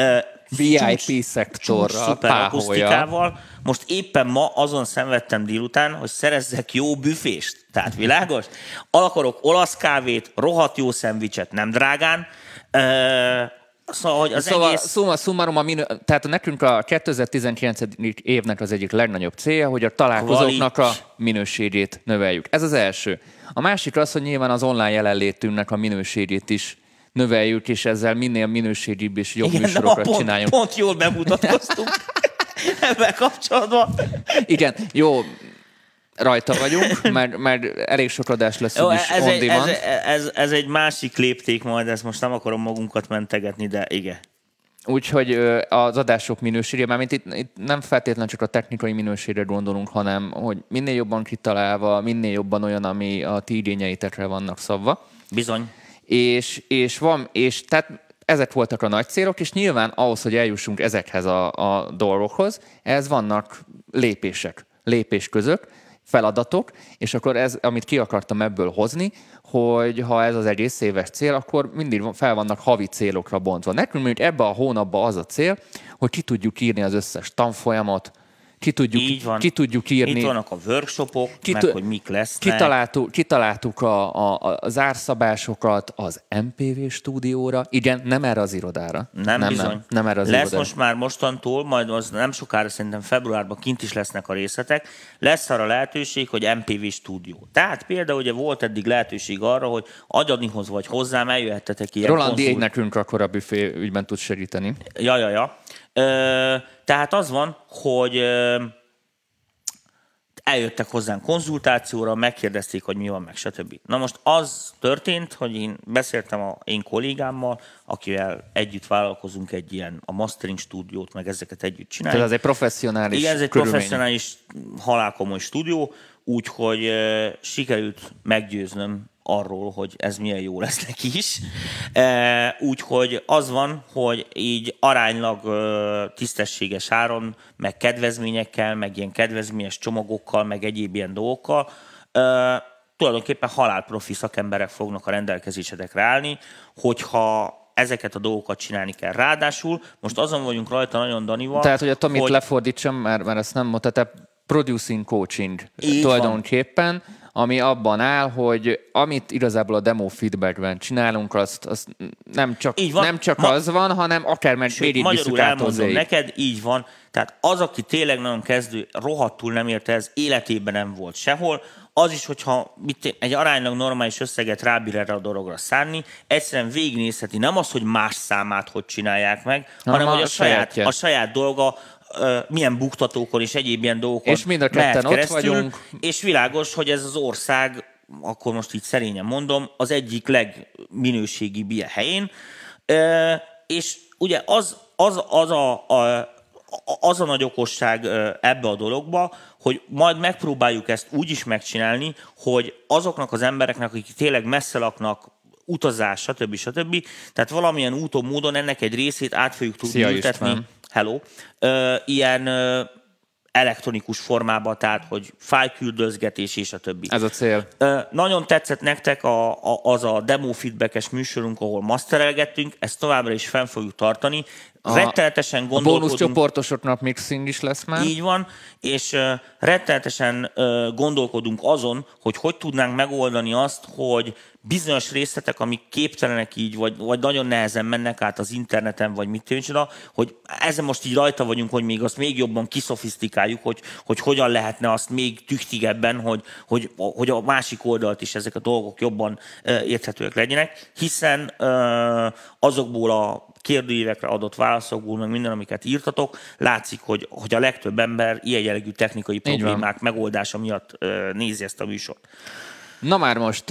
Uh, vé i pé szektorral, szuper akusztikával. Most éppen ma azon szenvedtem délután, hogy szerezzek jó büfést. Tehát világos? Akarok olasz kávét, rohadt jó szendvicset, nem drágán. Ö- Szóval, hogy az szóval egész... szuma, szumarum, a minő... tehát nekünk a kétezer-tizenkilenc évnek az egyik legnagyobb célja, hogy a találkozóknak a minőségét növeljük. Ez az első. A másik az, hogy nyilván az online jelenlétünknek a minőségét is növeljük, és ezzel minél minőségibb és jobb igen, műsorokat pont, csináljunk. Pont jól bemutatkoztunk ebben kapcsolatban. Igen, jó, rajta vagyunk, mert, mert elég sok adás lesz jó, is ez on egy, demand. Ez, ez, ez egy másik lépték majd, ezt most nem akarom magunkat mentegetni, de igen. Úgyhogy az adások minősége, mármint itt, itt nem feltétlenül csak a technikai minőségre gondolunk, hanem hogy minél jobban kitalálva, minél jobban olyan, ami a ti igényeitekre vannak szabva. Bizony. És, és van, és tehát ezek voltak a nagy célok, és nyilván ahhoz, hogy eljussunk ezekhez a, a dolgokhoz, ez vannak lépések, lépésközök, feladatok, és akkor ez, amit ki akartam ebből hozni, hogy ha ez az egész éves cél, akkor mindig fel vannak havi célokra bontva. Nekünk mondjuk ebben a hónapban az a cél, hogy ki tudjuk írni az összes tanfolyamot, ki tudjuk, van, ki tudjuk írni. Itt vannak a workshopok, Kitu- meg hogy mik lesznek. Kitaláltuk, kitaláltuk a, a, a, az árszabásokat az em pé vé stúdióra. Igen, nem erre az irodára. Nem, nem bizony. Nem, nem erre az lesz irodára. Most már mostantól, majd az nem sokára, szerintem februárban kint is lesznek a részletek, lesz arra lehetőség, hogy em pé vé stúdió. Tehát például ugye volt eddig lehetőség arra, hogy Agyadnihoz vagy hozzám eljöhettetek ilyen konzult. Rolandi nekünk akkor a büfé ügyben tud segíteni. Ja, ja, ja. Ö, tehát az van, hogy ö, eljöttek hozzánk konzultációra, megkérdezték, hogy mi van, meg stb. Na most az történt, hogy én beszéltem a én kollégámmal, akivel együtt vállalkozunk egy ilyen, a mastering stúdiót, meg ezeket együtt csináljuk. Tehát ez egy professzionális körülmény. Igen, ez egy professzionális, halálkomoly stúdió, úgyhogy ö, sikerült meggyőznöm arról, hogy ez milyen jó lesz neki is. Úgyhogy az van, hogy így aránylag tisztességes áron, meg kedvezményekkel, meg ilyen kedvezményes csomagokkal, meg egyéb ilyen dolgokkal tulajdonképpen halálprofi szakemberek fognak a rendelkezésedekre állni, hogyha ezeket a dolgokat csinálni kell. Ráadásul most azon vagyunk rajta nagyon Danival. Tehát, hogy a Tomit hogy... lefordítsam, mert, mert ezt nem mondta, tehát producing coaching így tulajdonképpen, van. Ami abban áll, hogy amit igazából a demo feedbackben csinálunk, azt, azt nem csak, nem csak Ma, az van, hanem akár meg végigviszük át hozzá. Neked így van. Tehát az, aki tényleg nagyon kezdő, rohadtul nem érte, ez életében nem volt sehol, az is, hogyha egy aránylag normális összeget rábír erre a dologra szánni, egyszerűen végignézheti nem az, hogy más számát hogy csinálják meg, Na, hanem hogy a, a, saját, a saját dolga, milyen buktatókon és egyéb ilyen dolgokon és mind a ketten ott vagyunk. És világos, hogy ez az ország, akkor most így szerényen mondom, az egyik legminőségibb ilyen helyén. És ugye az, az, az, a, a, az a nagy okosság ebbe a dologba, hogy majd megpróbáljuk ezt úgy is megcsinálni, hogy azoknak az embereknek, akik tényleg messze laknak, utazás, stb. stb. Tehát valamilyen úton, módon ennek egy részét át fogjuk tudni ültetni. Hello. Ö, ilyen ö, elektronikus formában, tehát, hogy fájlküldözgetés és a többi. Ez a cél. Ö, nagyon tetszett nektek a, a, az a demo feedbackes műsorunk, ahol masterelgettünk, ezt továbbra is fenn fogjuk tartani. A, rettenetesen gondolkodunk. A bónuszcsoportosoknak mixing is lesz már. Így van, és ö, rettenetesen ö, gondolkodunk azon, hogy hogy tudnánk megoldani azt, hogy bizonyos részletek, amik képtelenek így, vagy, vagy nagyon nehezen mennek át az interneten, vagy mit tűncsoda, hogy ezen most így rajta vagyunk, hogy még azt még jobban kiszofisztikáljuk, hogy, hogy hogyan lehetne azt még tüktigebben, hogy, hogy, hogy a másik oldalt is ezek a dolgok jobban érthetőek legyenek, hiszen azokból a kérdőívekre adott válaszokból, meg minden, amiket írtatok, látszik, hogy, hogy a legtöbb ember ilyen jellegű technikai problémák megoldása miatt nézi ezt a műsort. Na már most,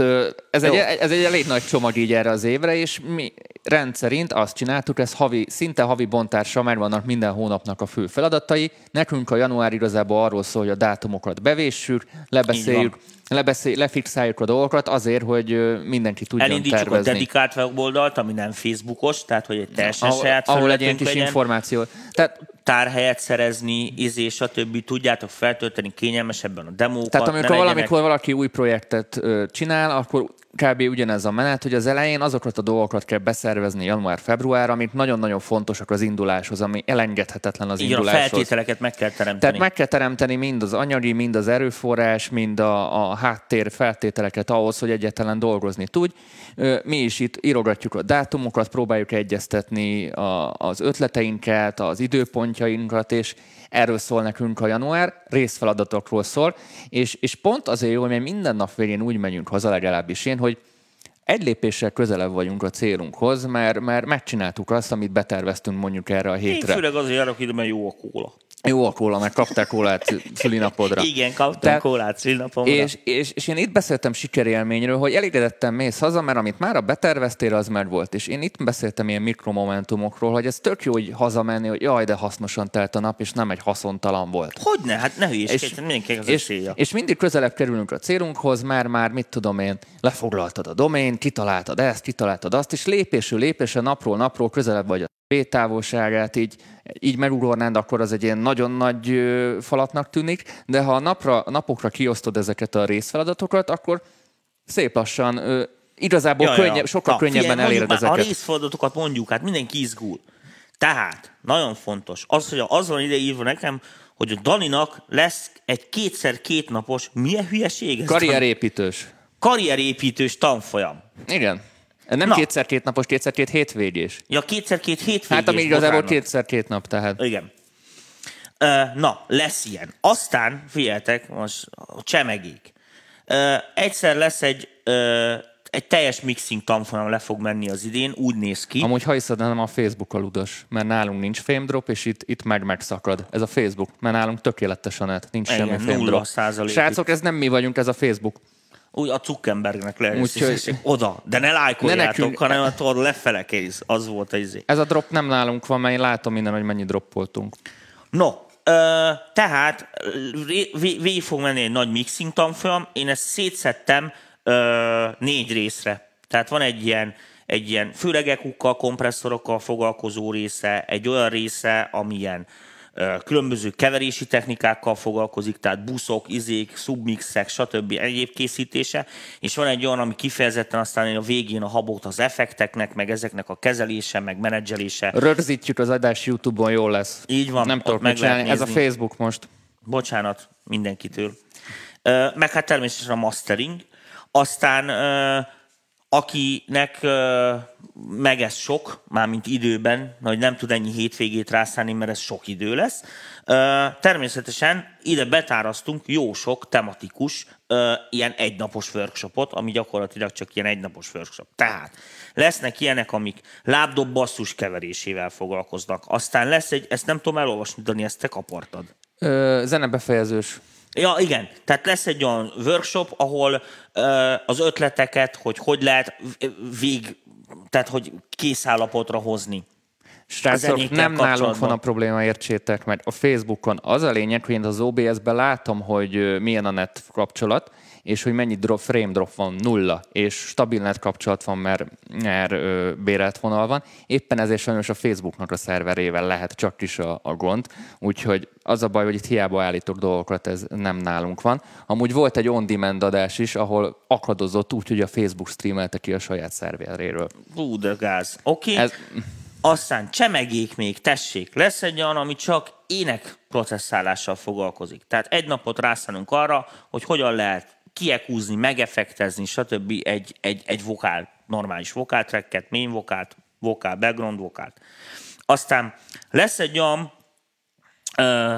ez egy, ez egy elég nagy csomag így erre az évre, és mi rendszerint azt csináltuk, ez havi, szinte havi bontásra megvannak minden hónapnak a fő feladatai. Nekünk a január igazából arról szól, hogy a dátumokat bevéssük, lebeszéljük, lebeszél, lefixáljuk a dolgokat azért, hogy mindenki tudjon elindítsuk tervezni. Elindítsuk a dedikált weboldalt, ami nem Facebookos, tehát hogy egy teljesen ahol, saját ahol egy ilyen kis legyen. Információ. Tehát tárhelyet szerezni, izé, stb. Tudjátok feltölteni kényelmesebben a demókat. Tehát amikor valamikor valaki új projektet ö, csinál, akkor kb. Ugyanez a menet, hogy az elején azokat a dolgokat kell beszervezni január-február, amik nagyon-nagyon fontosak az induláshoz, ami elengedhetetlen az igen, induláshoz. Igen, a feltételeket meg kell teremteni. Tehát meg kell teremteni mind az anyagi, mind az erőforrás, mind a, a háttér feltételeket ahhoz, hogy egyáltalán dolgozni tudj. Mi is itt írogatjuk a dátumokat, próbáljuk egyeztetni a, az ötleteinket, az időpontjainkat, és erről szól nekünk a január, részfeladatokról szól, és, és pont azért jó, hogy minden nap végén úgy menjünk haza, legalábbis én, hogy egy lépéssel közelebb vagyunk a célunkhoz, mert, mert megcsináltuk azt, amit beterveztünk mondjuk erre a hétre. Én főleg azért járok ide, mert jó a kóla. Jó a kóla, mert kaptál kólát szülinapodra. Igen, kaptam tehát, kólát szülinapomra. És, és, és én itt beszéltem sikerélményről, hogy elégedettem mész haza, mert amit már a beterveztél, az már volt. És én itt beszéltem ilyen mikromomentumokról, hogy ez tök jó, hogy hazamenni, hogy jaj, de hasznosan telt a nap, és nem egy haszontalan volt. Hogyne, hát ne hülyeskedj, mindenkinek az és, a és mindig közelebb kerülünk a célunkhoz, már-már, mit tudom én, lefoglaltad a domént, kitaláltad ezt, kitaláltad azt, és lépésről lépésre, napról napról közelebb vagy a B-távolságát, így, így megugornád, akkor az egy ilyen nagyon nagy falatnak tűnik, de ha napra, napokra kiosztod ezeket a részfeladatokat, akkor szép lassan, ö, igazából ja, könnyebb, ja. sokkal Na, könnyebben eléred ezeket. A részfeladatokat mondjuk, hát mindenki izgul. Tehát, nagyon fontos, az, hogy az van ide írva nekem, hogy a Daninak lesz egy kétszer-két napos, milyen hülyeség ez? Karrierépítős. Karrierépítős tanfolyam. Igen. Nem Na. kétszer-két napos, kétszer-két hétvégés. Ja, kétszer-két hétvégés. Hát ami igazából kétszer-két nap, tehát. Igen. Na, lesz ilyen. Aztán, figyeltek, most csemegék. Egyszer lesz egy, egy teljes mixing tanfolyam, le fog menni az idén, úgy néz ki. Amúgy ha hiszed, nem a Facebook aludas, mert nálunk nincs fémdrop, és itt, itt meg-meg szakad. Ez a Facebook, mert nálunk tökéletesen át, nincs igen, semmi fémdrop. Srácok, ez nem mi vagyunk, ez a Facebook. Úgy a Zuckerbergnek lesz, és oda, de ne lájkoljátok, hanem a torra lefele kész. Az volt az izé. Ez a drop nem nálunk van, mert én látom minden, hogy mennyi droppoltunk. No, ö, tehát végig fog menni egy nagy mixing tanfolyam, én ezt szétszedtem ö, négy részre. Tehát van egy ilyen, egy ilyen főlegekukkal, kompresszorokkal foglalkozó része, egy olyan része, amilyen ö, különböző keverési technikákkal foglalkozik, tehát buszok, izék, submixek, stb. Egyéb készítése, és van egy olyan, ami kifejezetten aztán a végén a habot az effekteknek, meg ezeknek a kezelése, meg menedzselése. Rögzítjük az adás YouTube-on, jól lesz. Így van. Nem tudok mit csinálni. Ez a Facebook most. Bocsánat mindenkitől. Ö, meg hát természetesen a mastering. Aztán ö, akinek ö, meg ez sok, mármint időben, hogy nem tud ennyi hétvégét rászállni, mert ez sok idő lesz. Ö, természetesen ide betárasztunk jó sok tematikus ö, ilyen egynapos workshopot, ami gyakorlatilag csak ilyen egynapos workshop. Tehát lesznek ilyenek, amik lábdob basszus keverésével foglalkoznak. Aztán lesz egy, ezt nem tudom elolvasni, Dani, ezt te kapartad. Ö, zenebefejezős. Ja, igen. Tehát lesz egy olyan workshop, ahol ö, az ötleteket, hogy hogy lehet vég, tehát hogy készállapotra hozni. Srácok, nem nálunk van a probléma, értsétek, mert a Facebookon az a lényeg, hogy én az o bé es-ben látom, hogy milyen a net kapcsolat, és hogy mennyi drop, frame drop van, nulla, és stabil net kapcsolat van, mert, mert ö, bérelt vonal van. Éppen ezért sajnos a Facebooknak a szerverével lehet csak is a, a gond, úgyhogy az a baj, hogy itt hiába állítok dolgokat, ez nem nálunk van. Amúgy volt egy on-demand adás is, ahol akadozott úgy, hogy a Facebook streamelte ki a saját szerveréről. Hú, de gáz. Oké. Okay. Ez... Aztán csemegék még, tessék, lesz egy olyan, ami csak ének processzálással foglalkozik. Tehát egy napot rászánunk arra, hogy hogyan lehet kiekúzni, megeffektezni, stb. egy, egy, egy vokál, normális vokáltracket, main vokált, vokál, background vokált. Aztán lesz egy olyan, ö,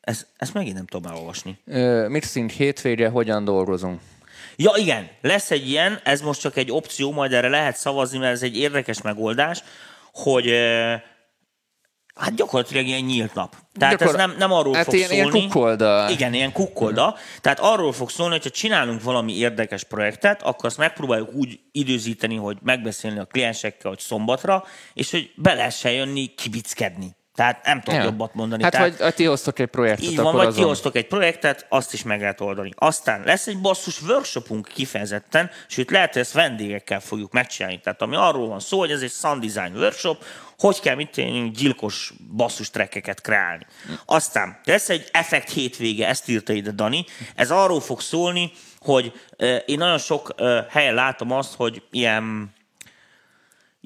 ezt, ezt megint nem tudom elolvasni. Ö, mixing hétvégre hogyan dolgozunk? Ja, igen, lesz egy ilyen, ez most csak egy opció, majd erre lehet szavazni, mert ez egy érdekes megoldás, hogy hát gyakorlatilag ilyen nyílt nap. Tehát Gyakor... ez nem, nem arról hát fog ilyen, szólni. Ilyen kukkolda. Igen, ilyen kukkolda. Mm. Tehát arról fog szólni, hogyha csinálunk valami érdekes projektet, akkor azt megpróbáljuk úgy időzíteni, hogy megbeszélni a kliensekkel, hogy szombatra, és hogy be lehessen jönni, kibickedni. Tehát nem tudok ja. jobbat mondani. Hát Tehát, vagy ti hoztok egy projektet. Így van, vagy ti hoztok egy projektet, azt is meg lehet oldani. Aztán lesz egy basszus workshopunk kifejezetten, sőt lehet, hogy ezt vendégekkel fogjuk megcsinálni. Tehát ami arról van szó, hogy ez egy sound design workshop, hogy kell mit tenni, gyilkos basszus trackeket kreálni. Aztán lesz egy effekt hétvége, ezt írta ide Dani. Ez arról fog szólni, hogy eh, én nagyon sok eh, helyen látom azt, hogy ilyen...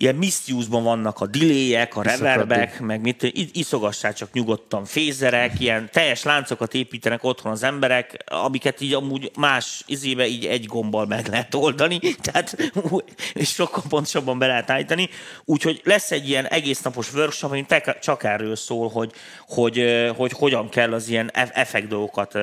ilyen misuse-ban vannak a delay-ek, a reverbek, meg mit, iszogassál csak nyugodtan, fézerek, ilyen teljes láncokat építenek otthon az emberek, amiket így amúgy más izébe így egy gombbal meg lehet oldani, tehát és sokkal pontosabban be lehet állítani. Úgyhogy lesz egy ilyen egésznapos workshop, ami csak erről szól, hogy, hogy, hogy, hogy hogyan kell az ilyen effekt dolgokat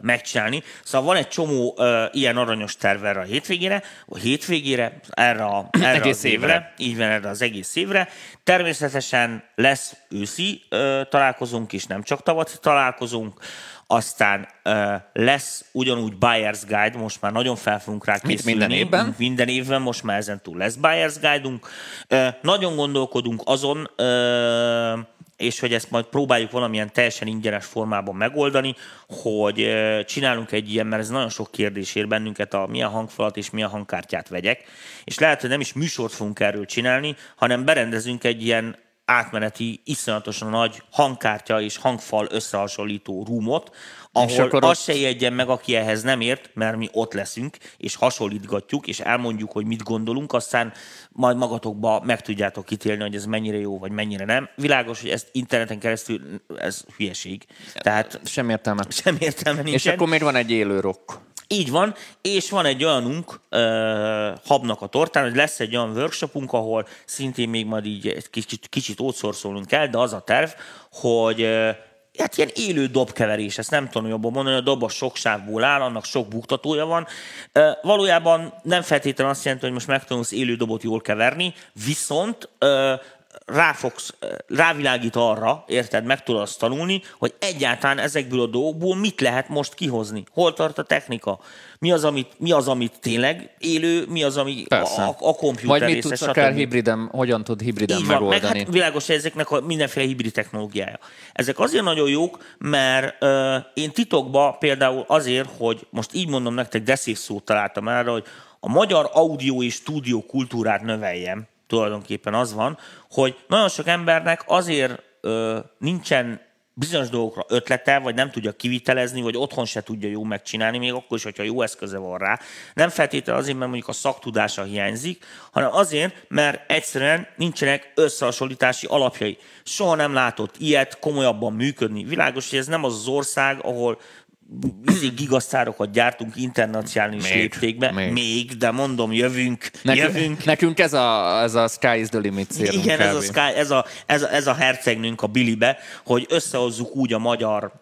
megcsinálni. Szóval van egy csomó uh, ilyen aranyos terv erre a hétvégére, a hétvégére, erre, a, erre egész az évre. évre, így van, erre az egész évre. Természetesen lesz őszi uh, találkozónk is, nem csak tavaci találkozónk, aztán uh, lesz ugyanúgy Buyer's Guide, most már nagyon fel fogunk rá készülni. Minden évben? Minden évben, most már ezen túl lesz Buyer's Guide-unk. Uh, nagyon gondolkodunk azon, uh, és hogy ezt majd próbáljuk valamilyen teljesen ingyenes formában megoldani, hogy csinálunk egy ilyen, mert ez nagyon sok kérdés ér bennünket, a milyen hangfalat és milyen hangkártyát vegyek, és lehet, hogy nem is műsort fogunk erről csinálni, hanem berendezünk egy ilyen átmeneti, iszonyatosan nagy hangkártya és hangfal összehasonlító roomot, ahol ott... azt se jegyen meg, aki ehhez nem ért, mert mi ott leszünk, és hasonlítgatjuk, és elmondjuk, hogy mit gondolunk, aztán majd magatokba meg tudjátok ítélni, hogy ez mennyire jó, vagy mennyire nem. Világos, hogy ezt interneten keresztül, ez hülyeség. Tehát sem értelme. Sem értelme nincsen. És akkor még van egy élő rock. Így van, és van egy olyanunk uh, habnak a tortán, hogy lesz egy olyan workshopunk, ahol szintén még majd így egy kicsit, kicsit ótszorszólunk el, de az a terv, hogy uh, hát ilyen élő dobkeverés, ezt nem tudom jobban mondani, a dob a sok sávból áll, annak sok buktatója van. Uh, valójában nem feltétlenül azt jelenti, hogy most megtanulsz élő dobot jól keverni, viszont uh, ráfogsz, rávilágít arra, érted, meg tudod azt tanulni, hogy egyáltalán ezekből a dolgokból mit lehet most kihozni. Hol tart a technika? Mi az, amit, mi az, amit tényleg élő, mi az, ami persze. a, a komputer vagy része. Vagy mit tudsz akár hibriden, hogyan tud hibriden így megoldani. Van, meg hát világos, ezeknek a mindenféle hibrid technológiája. Ezek azért nagyon jók, mert uh, én titokban például azért, hogy most így mondom nektek, de szép szót találtam erre, hogy a magyar audio és stúdió kultúrát növeljem. Tulajdonképpen az van, hogy nagyon sok embernek azért ö, nincsen bizonyos dolgokra ötlete, vagy nem tudja kivitelezni, vagy otthon se tudja jó megcsinálni, még akkor is, hogyha jó eszköze van rá. Nem feltétlenül azért, mert mondjuk a szaktudása hiányzik, hanem azért, mert egyszerűen nincsenek összehasonlítási alapjai. Soha nem látott ilyet komolyabban működni. Világos, hogy ez nem az az ország, ahol gigasztárokat gyártunk internacionális léptékben. Még. Még, de mondom, jövünk. Nekünk, jövünk. nekünk ez, a, ez a sky is the limit célunk. Igen, ez a, sky, ez, a, ez, a, ez a hercegnünk a Billybe, hogy összehozzuk úgy a magyar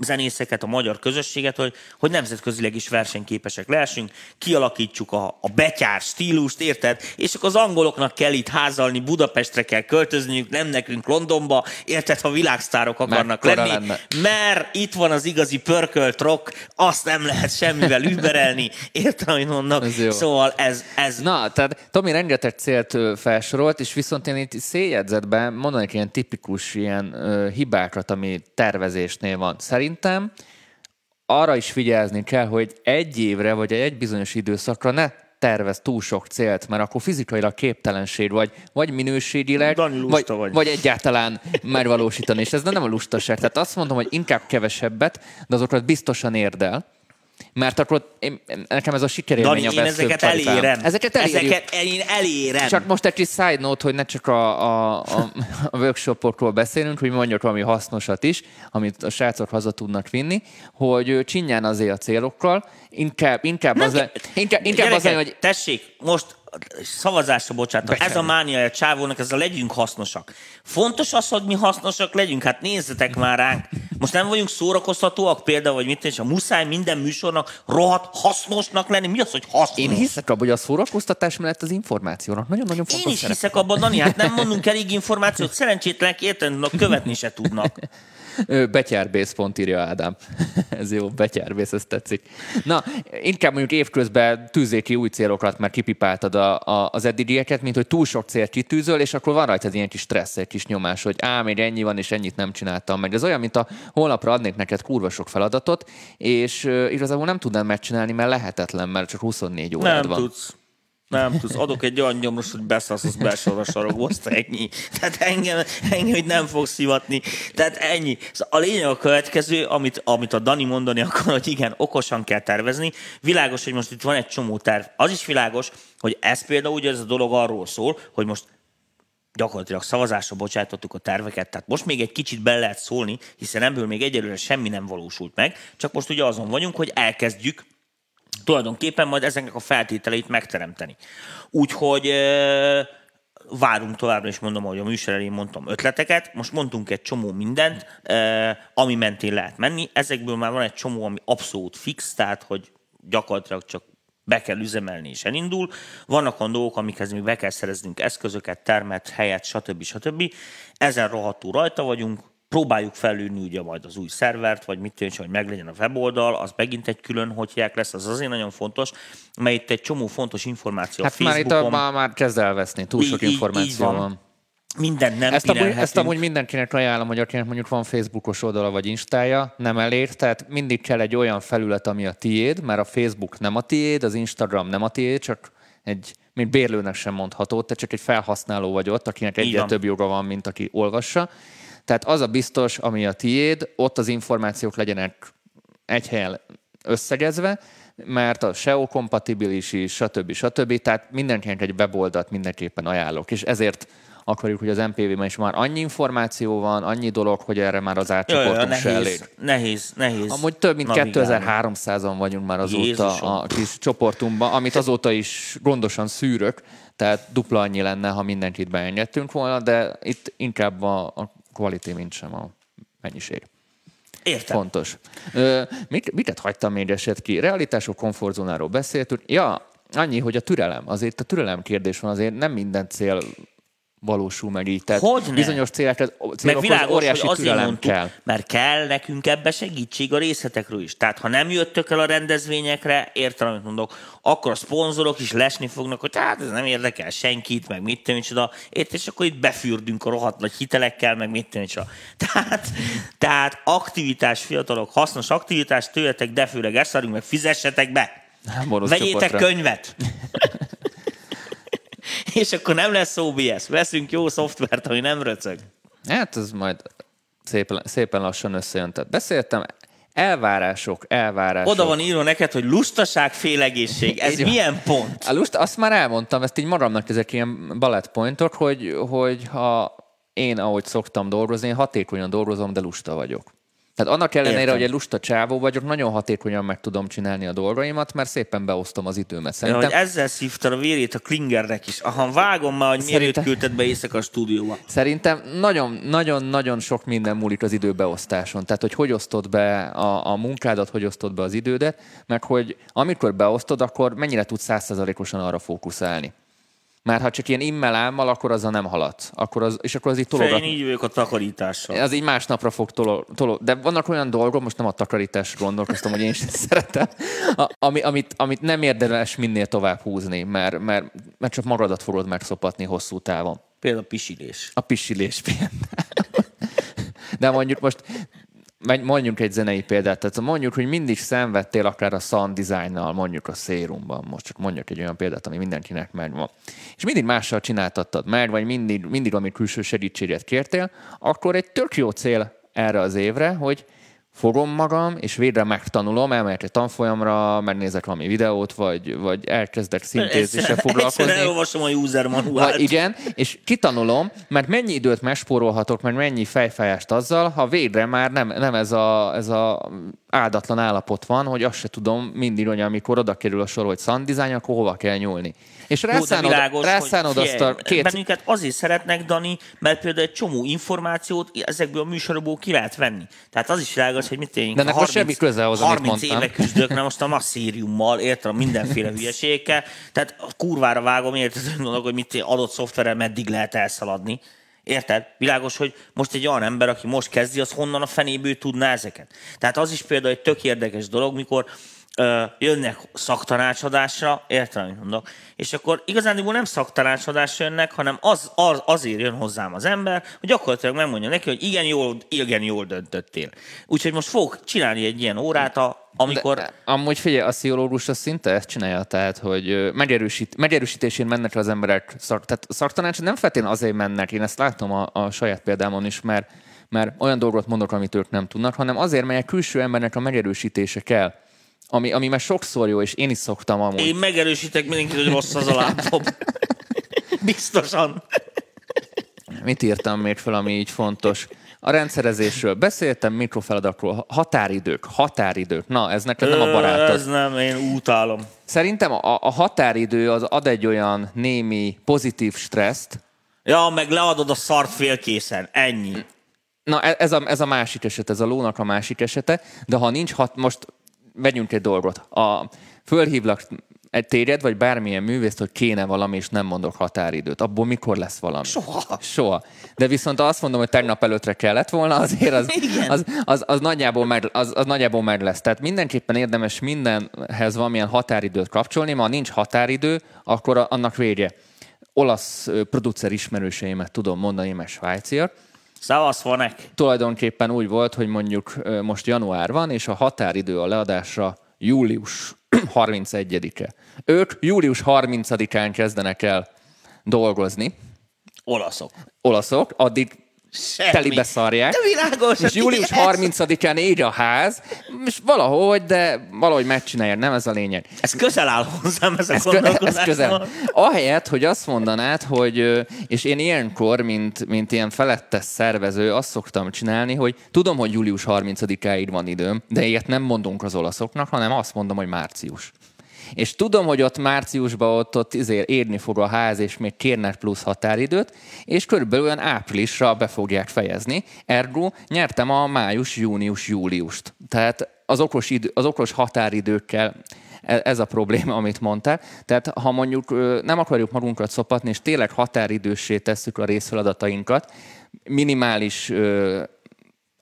zenészeket, a magyar közösséget, hogy, hogy nemzetközileg is versenyképesek lehessünk, kialakítsuk a, a betyár stílust, érted? És akkor az angoloknak kell itt házalni, Budapestre kell költözniük, nem nekünk Londonba, érted, ha világsztárok akarnak Mekkora lenni, lenne. Mert itt van az igazi pörkölt rock, azt nem lehet semmivel überelni, érted, amit mondnak? Ez szóval ez, ez... Na, tehát Tomi rengeteg célt felsorolt, és viszont én itt széljegyzetben mondanék ilyen tipikus ilyen uh, hibákat, ami tervezésnél van. Szerintem arra is figyelni kell, hogy egy évre vagy egy bizonyos időszakra ne tervez túl sok célt, mert akkor fizikailag képtelenség vagy, vagy minőségileg, vagy, vagy. vagy egyáltalán megvalósítani. És ez nem a lustaság. Tehát azt mondom, hogy inkább kevesebbet, de azokat biztosan érdel. Mert akkor én, nekem ez a sikerélmény a veszőbb. Dani, én ezeket tarifán. elérem. Ezeket elérjük. Ezeket én elérem. Csak most egy kis side note, hogy ne csak a, a, a, a workshopokról beszélünk, hogy mondjuk valami hasznosat is, amit a srácok haza tudnak vinni, hogy csinyán azért a célokkal, inkább, inkább az le, inkább, inkább az le, hogy... Tessék, most... szavazásra bocsátom. Ez a mániája a csávónak, ez a legyünk hasznosak. Fontos az, hogy mi hasznosak legyünk? Hát nézzetek már ránk. Most nem vagyunk szórakoztatóak például, vagy mit, és a muszáj minden műsornak rohadt hasznosnak lenni. Mi az, hogy hasznos? Én hiszek abban, hogy a szórakoztatás mellett az információnak nagyon-nagyon fontos. Én is szerep. hiszek abban, Dani, hát nem mondunk elég információt, szerencsétlenek értenek, követni se tudnak. Betyárbész pont írja Ádám. Ez jó, betyárbész, ez tetszik. Na, inkább mondjuk évközben tűzzél ki új célokat, mert kipipáltad a, a, az eddigieket, mint hogy túl sok célt kitűzöl, és akkor van rajtad ilyen kis stressz, egy kis nyomás, hogy á, még ennyi van, és ennyit nem csináltam meg. Ez olyan, mint a holnapra adnék neked kurva sok feladatot, és uh, igazából nem tudnám megcsinálni, mert lehetetlen, mert csak huszonnégy órád nem van. Nem tudsz. Nem tudsz, adok egy olyan nyomros, hogy beszaszasz belsor a sarokba, azt ennyi. Tehát engem, engem, hogy nem fogsz hivatni. Tehát ennyi. Szóval a lényeg a következő, amit, amit a Dani mondani akar, hogy igen, okosan kell tervezni. Világos, hogy most itt van egy csomó terv. Az is világos, hogy ez például ugye ez a dolog arról szól, hogy most gyakorlatilag szavazásra bocsátottuk a terveket, tehát most még egy kicsit bele lehet szólni, hiszen ebből még egyelőre semmi nem valósult meg, csak most ugye azon vagyunk, hogy elkezdjük tulajdonképpen majd ezeknek a feltételeit megteremteni. Úgyhogy e, várunk továbbra is, mondom, ahogy a műsor elején mondtam, ötleteket. Most mondtunk egy csomó mindent, e, ami mentén lehet menni. Ezekből már van egy csomó, ami abszolút fix, tehát hogy gyakorlatilag csak be kell üzemelni és elindul. Vannak olyan dolgok, amikhez még be kell szereznünk eszközöket, termet, helyet, stb. stb. Ezen rohadtul rajta vagyunk. Próbáljuk felülni ugye majd az új szervert, vagy mit tűnts, hogy meglegyen a weboldal, az megint egy külön hogyják lesz, az azért nagyon fontos, mert itt egy csomó fontos információ hát a Facebookon. Hát már itt a, már, már kezd elveszni, túl így, sok információ így, így van. Mindent nem ezt amúgy, ezt amúgy mindenkinek ajánlom, hogy akinek mondjuk van Facebookos oldala vagy Instája, nem elég, tehát mindig kell egy olyan felület, ami a tiéd, mert a Facebook nem a tiéd, az Instagram nem a tiéd, csak egy mint bérlőnek sem mondható, te csak egy felhasználó vagy ott, akinek egyre több joga van, mint aki olvassa. Tehát az a biztos, ami a tiéd, ott az információk legyenek egy helyen összegezve, mert a es e o kompatibilis is, stb. stb. Tehát mindenkinek egy weboldat mindenképpen ajánlok, és ezért akarjuk, hogy az em pé vé-ben is már annyi információ van, annyi dolog, hogy erre már az átcsoportunk se elég. Nehéz, nehéz. Amúgy több mint kétezer-háromszázan vagyunk már azóta Jézusom. a kis csoportunkban, amit azóta is gondosan szűrök, tehát dupla annyi lenne, ha mindenkit beengedtünk volna, de itt inkább a, a quality, mint sem a mennyiség. Értem. Fontos. Ö, mit, miket hagytam még eset ki? Realitások, komfortzónáról beszéltünk. Ja, annyi, hogy a türelem. Azért a türelem kérdés van, azért nem minden cél valósul meg így. Tehát Hogyne? bizonyos célekhez, célokhoz óriási türelem mondtuk, kell. Mert kell nekünk ebbe segítség a részletekről is. Tehát ha nem jöttök el a rendezvényekre, értem, amit mondok, akkor a szponzorok is lesni fognak, hogy hát ez nem érdekel senkit, meg mit tudom, micsoda. És akkor itt befürdünk a rohadt nagy hitelekkel, meg mit tudom, micsoda. Tehát, tehát aktivitás, fiatalok, hasznos aktivitás, tőletek, de főleg ezt adunk, meg fizessetek be. Boros Vegyétek csoportra. könyvet. És akkor nem lesz o bé es, veszünk jó szoftvert, ami nem röcög. Hát ez majd szépen, szépen lassan összejön. Tehát beszéltem, elvárások, elvárások. Oda van írva neked, hogy lustaság, félegészség. Ez milyen pont? A lusta, azt már elmondtam, ezt így magamnak ezek ilyen bullet pointok, hogy, hogy ha én, ahogy szoktam dolgozni, én hatékonyan dolgozom, de lusta vagyok. Tehát annak ellenére, Értem. hogy egy lusta csávó vagyok, nagyon hatékonyan meg tudom csinálni a dolgaimat, mert szépen beosztom az időmet. Szerintem... Ja, hogy ezzel szívtad a vérét a Klingernek is. Aha, vágom már, hogy miért Szerintem... küldted be éjszaka a stúdióba. Szerintem nagyon-nagyon sok minden múlik az időbeosztáson. Tehát, hogy hogy osztod be a, a munkádat, hogy osztod be az idődet, meg hogy amikor beosztod, akkor mennyire tudsz száz százalékosan arra fókuszálni. Már ha csak ilyen immel ámmal, akkor azzal nem halad. Akkor az, és akkor az így tologat. Én így vagyok a takarítással. Az így másnapra fog tolog. Tolo... De vannak olyan dolgok, most nem a takarításra gondolkoztam, hogy én sem szeretem, ami, amit, amit nem érdemes minél tovább húzni, mert, mert, mert csak magadat fogod megszopatni hosszú távon. Például a pisilés. A pisilés például. De mondjuk most... Mondjuk egy zenei példát, tehát mondjuk, hogy mindig szenvedtél akár a sound designnal, mondjuk a szérumban, most csak mondjuk egy olyan példát, ami mindenkinek megvan. És mindig mással csináltattad meg, vagy mindig, mindig ami külső segítséget kértél, akkor egy tök jó cél erre az évre, hogy fogom magam, és végre megtanulom, elmegyek egy tanfolyamra, megnézek valami videót, vagy, vagy elkezdek szintézisre foglalkozni. Egyszerűen elolvasom a user manuált. Igen, és kitanulom, mert mennyi időt megspórolhatok, meg mennyi fejfájást azzal, ha végre már nem, nem ez a, ez a áldatlan állapot van, hogy azt se tudom mindig, hogy amikor oda kerül a sor, hogy sound design, akkor hova kell nyúlni. És rászánod, világos, rászánod azt a két... Bennünket azért szeretnek, Dani, mert például egy csomó információt ezekből a műsorokból ki lehet venni. Tehát az is világos, hogy mit tényleg... De ennek most semmi köze ahhoz, amit mondtam. harminc éve küzdök, nem most a masszíriummal, értem, mindenféle hülyeségekkel. Tehát kurvára vágom, érted, hogy mit tényleg adott szoftverrel meddig lehet elszaladni. Érted? Világos, hogy most egy olyan ember, aki most kezdi, az honnan a fenéből tudná ezeket. Tehát az is például egy tök érdekes dolog, mikor Ö, jönnek szaktanácsadásra, értem, amit mondok, és akkor igazándiból nem szaktanácsadásra jönnek, hanem az, az, azért jön hozzám az ember, hogy gyakorlatilag megmondja neki, hogy igen jól, igen jól döntöttél. Úgyhogy most fogok csinálni egy ilyen órát, amikor... De, amúgy figyelj, a pszichológus az szinte ezt csinálja, tehát, hogy megerősít, megerősítésén mennek az emberek szak, tehát szaktanácsra nem feltétlenül azért mennek, én ezt látom a, a saját példámon is, mert, mert olyan dolgot mondok, amit ők nem tudnak, hanem azért, mert a külső embernek a megerősítése kell. Ami, ami már sokszor jó, és én is szoktam amúgy. Én megerősítek mindenkit, hogy rossz az a laptop. Biztosan. Mit írtam még fel, ami így fontos? A rendszerezésről beszéltem, mikrofeladatról, határidők, határidők. Na, ez neked nem a barátod. Ez nem, én utálom. Szerintem a, a határidő az ad egy olyan némi pozitív stresszt. Ja, meg leadod a szart félkészen, ennyi. Na, ez a, ez a másik eset, ez a lónak a másik esete, de ha nincs hat, most... Vegyünk egy dolgot. A, fölhívlak egy téged, vagy bármilyen művészt, hogy kéne valami, és nem mondok határidőt. Abból mikor lesz valami? Soha. Soha. De viszont azt mondom, hogy tegnap előttre kellett volna, azért az, az, az, az, nagyjából meg, az, az nagyjából meg lesz. Tehát mindenképpen érdemes mindenhez valamilyen határidőt kapcsolni, mert ha nincs határidő, akkor annak vége. Olasz producer ismerőseimet tudom mondani, mert svájciak. Szevasz, vonek! Tulajdonképpen úgy volt, hogy mondjuk most január van, és a határidő a leadásra július harmincegyedike. Ők július harmincadikán kezdenek el dolgozni. Olaszok. Olaszok, addig semmi. Telibe szarják. De világos, és július harmincadikán ég a ház, és valahogy, de valahogy megcsinálják, nem ez a lényeg. Ez közel áll hozzám, ez a gondolkozás. Ez közel. Ahelyett, hogy azt mondanád, hogy, és én ilyenkor, mint, mint ilyen felettes szervező, azt szoktam csinálni, hogy tudom, hogy július harmincadikáig van időm, de ilyet nem mondunk az olaszoknak, hanem azt mondom, hogy március. És tudom, hogy ott márciusban ott, ott izér, érni fog a ház, és még kérnek plusz határidőt, és körülbelül olyan áprilisra be fogják fejezni. Ergo nyertem a május, június, júliust. Tehát az okos, idő, az okos határidőkkel ez a probléma, amit mondtál. Tehát ha mondjuk nem akarjuk magunkat szopatni, és tényleg határidőssé tesszük a részfeladatainkat, minimális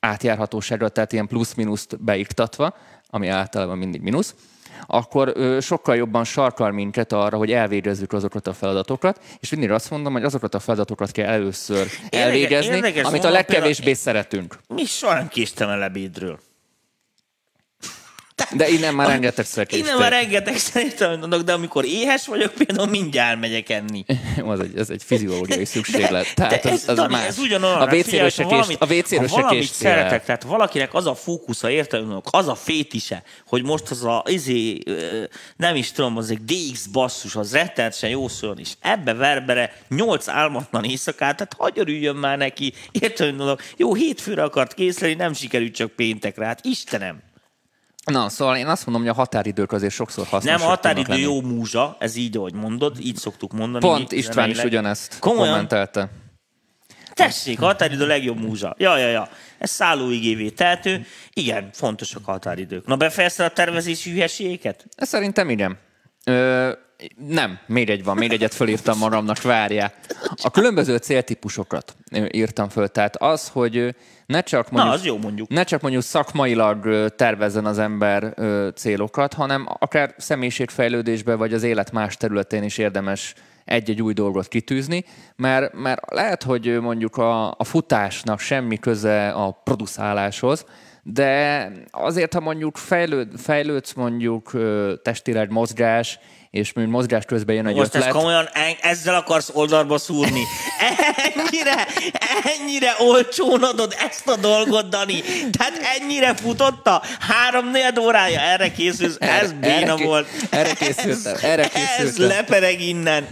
átjárhatóságra, tehát ilyen plusz-minuszt beiktatva, ami általában mindig mínusz, akkor ö, sokkal jobban sarkal minket arra, hogy elvégezzük azokat a feladatokat, és mindig azt mondom, hogy azokat a feladatokat kell először elvégezni, érdekes, amit a legkevésbé például... szeretünk. Mi soha nem késtem el ebédről. De innen már rengetegszer késtem. Innen már rengetegszer értem, mondok, de amikor éhes vagyok, például mindjárt megyek enni. Az egy, ez egy fiziológiai szükséglet. Tehát de ez, az, az Dani, ez ugyanolyan. A vécéről se késtél. Ha valamit szeretek, tehát valakinek az a fókusza, értem, az a fétise, hogy most az a, izé, nem is tudom, az egy dé iksz basszus, az rettenetesen jó szóljon is. Ebbe verbere nyolc álmatlan éjszakát, tehát hagy örüljön már neki. Értem, mondok, jó, hétfőre akart készülni, nem sikerült csak péntekre. Hát Istenem! Na, szóval én azt mondom, hogy a határidők azért sokszor hasznosak. Nem, a határidő jó múzsa, ez így, ahogy mondod, így szoktuk mondani. Pont István is ugyanezt kommentelte. Tessék, a határidő legjobb múzsa. Ja, ja, ja. Ez szállóigévé tehető. Igen, fontosak a határidők. Na, befejezted a tervezési hülyeségeket? Szerintem igen. Ö, nem, még egy van, még egyet fölírtam magamnak, várjál. A különböző céltípusokat írtam föl, tehát az, hogy ne csak mondjuk, Na, az jó mondjuk. Ne csak mondjuk szakmailag tervezzen az ember célokat, hanem akár személyiségfejlődésben vagy az élet más területén is érdemes egy-egy új dolgot kitűzni, mert, mert lehet, hogy mondjuk a, a futásnak semmi köze a producáláshoz, de azért, ha mondjuk fejlőd, fejlődsz mondjuk testileg mozgás, és mondjuk mozgás közben jön egy most ötlet. Most ez komolyan, ezzel akarsz oldalba szúrni. Ennyire, ennyire olcsón adod ezt a dolgot, Dani. Tehát ennyire futotta. Három-négy órája erre készülsz. Ez erre, béna erre ké, volt. Erre készültem. Erre készültem. Ez lepereg innen.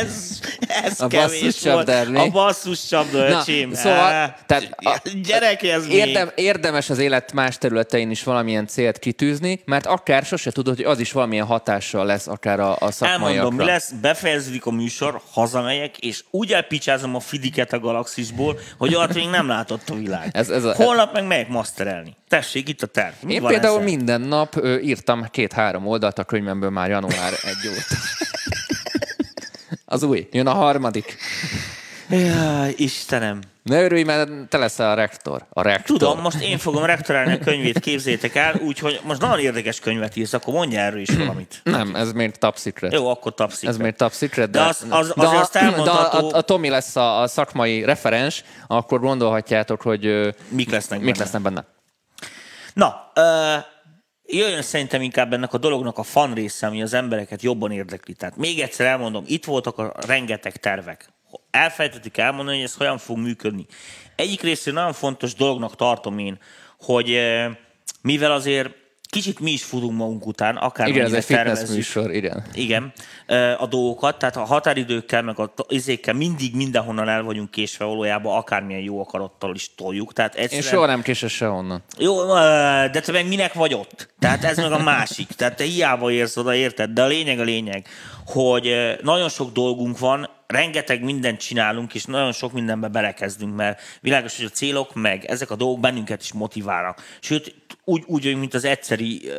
Ez, ez a kevés volt. A basszus csapda, öcsém. Na, szóval, tehát a, gyerek, ez érdem, még. Érdemes az élet más területein is valamilyen célt kitűzni, mert akár sose tudod, hogy az is valamilyen hatással lesz akár a, a szakmaiakra. Elmondom, mi lesz, befejeződik a műsor, hazamegyek, és úgy elpicsázom a fidiket a galaxisból, hogy alatt még nem látott a világ. Ez, ez a... Holnap meg megyek masterelni. Tessék, itt a terv. Mit Én például ezzel? Minden nap ö, írtam két-három oldalt a könyvemből már január egy óta. Az új. Jön a harmadik. Jaj, Istenem. Ne örülj, mert te leszel a rektor. A rektor. Tudom, most én fogom rektorálni a könyvét, képzétek el, úgyhogy most nagyon érdekes könyvet írsz, akkor mondja erről is valamit. Nem, ez még top secret. Jó, akkor top secret. Ez még top secret, de, de, az, az, de, azt elmondható... de a, a, a Tomi lesz a, a szakmai referens, akkor gondolhatjátok, hogy mik lesznek mik benne. Lesznek benne. Na, uh... jöjjön szerintem inkább ennek a dolognak a fan része, ami az embereket jobban érdekli. Tehát még egyszer elmondom, itt voltak a rengeteg tervek. Elfelejtettük elmondani, hogy ez hogyan fog működni. Egyik részén nagyon fontos dolognak tartom én, hogy mivel azért kicsit mi is futunk magunk után, akármennyire tervezzük. Igen, ez egy fitness műsor, igen. Igen, a dolgokat, tehát a határidőkkel, meg a izékkel mindig mindenhonnan el vagyunk késve valójában, akármilyen jó akarattal is toljuk. Tehát egyszerűen... Én soha nem késve se onnan. Jó, de te meg minek vagy ott? Tehát ez meg a másik. Tehát te hiába érsz oda, érted? De a lényeg a lényeg, hogy nagyon sok dolgunk van, rengeteg mindent csinálunk, és nagyon sok mindenbe belekezdünk, mert világos, hogy a célok meg ezek a dolgok bennünket is motiválnak. Sőt, úgy, úgy vagyunk, mint az egyszeri,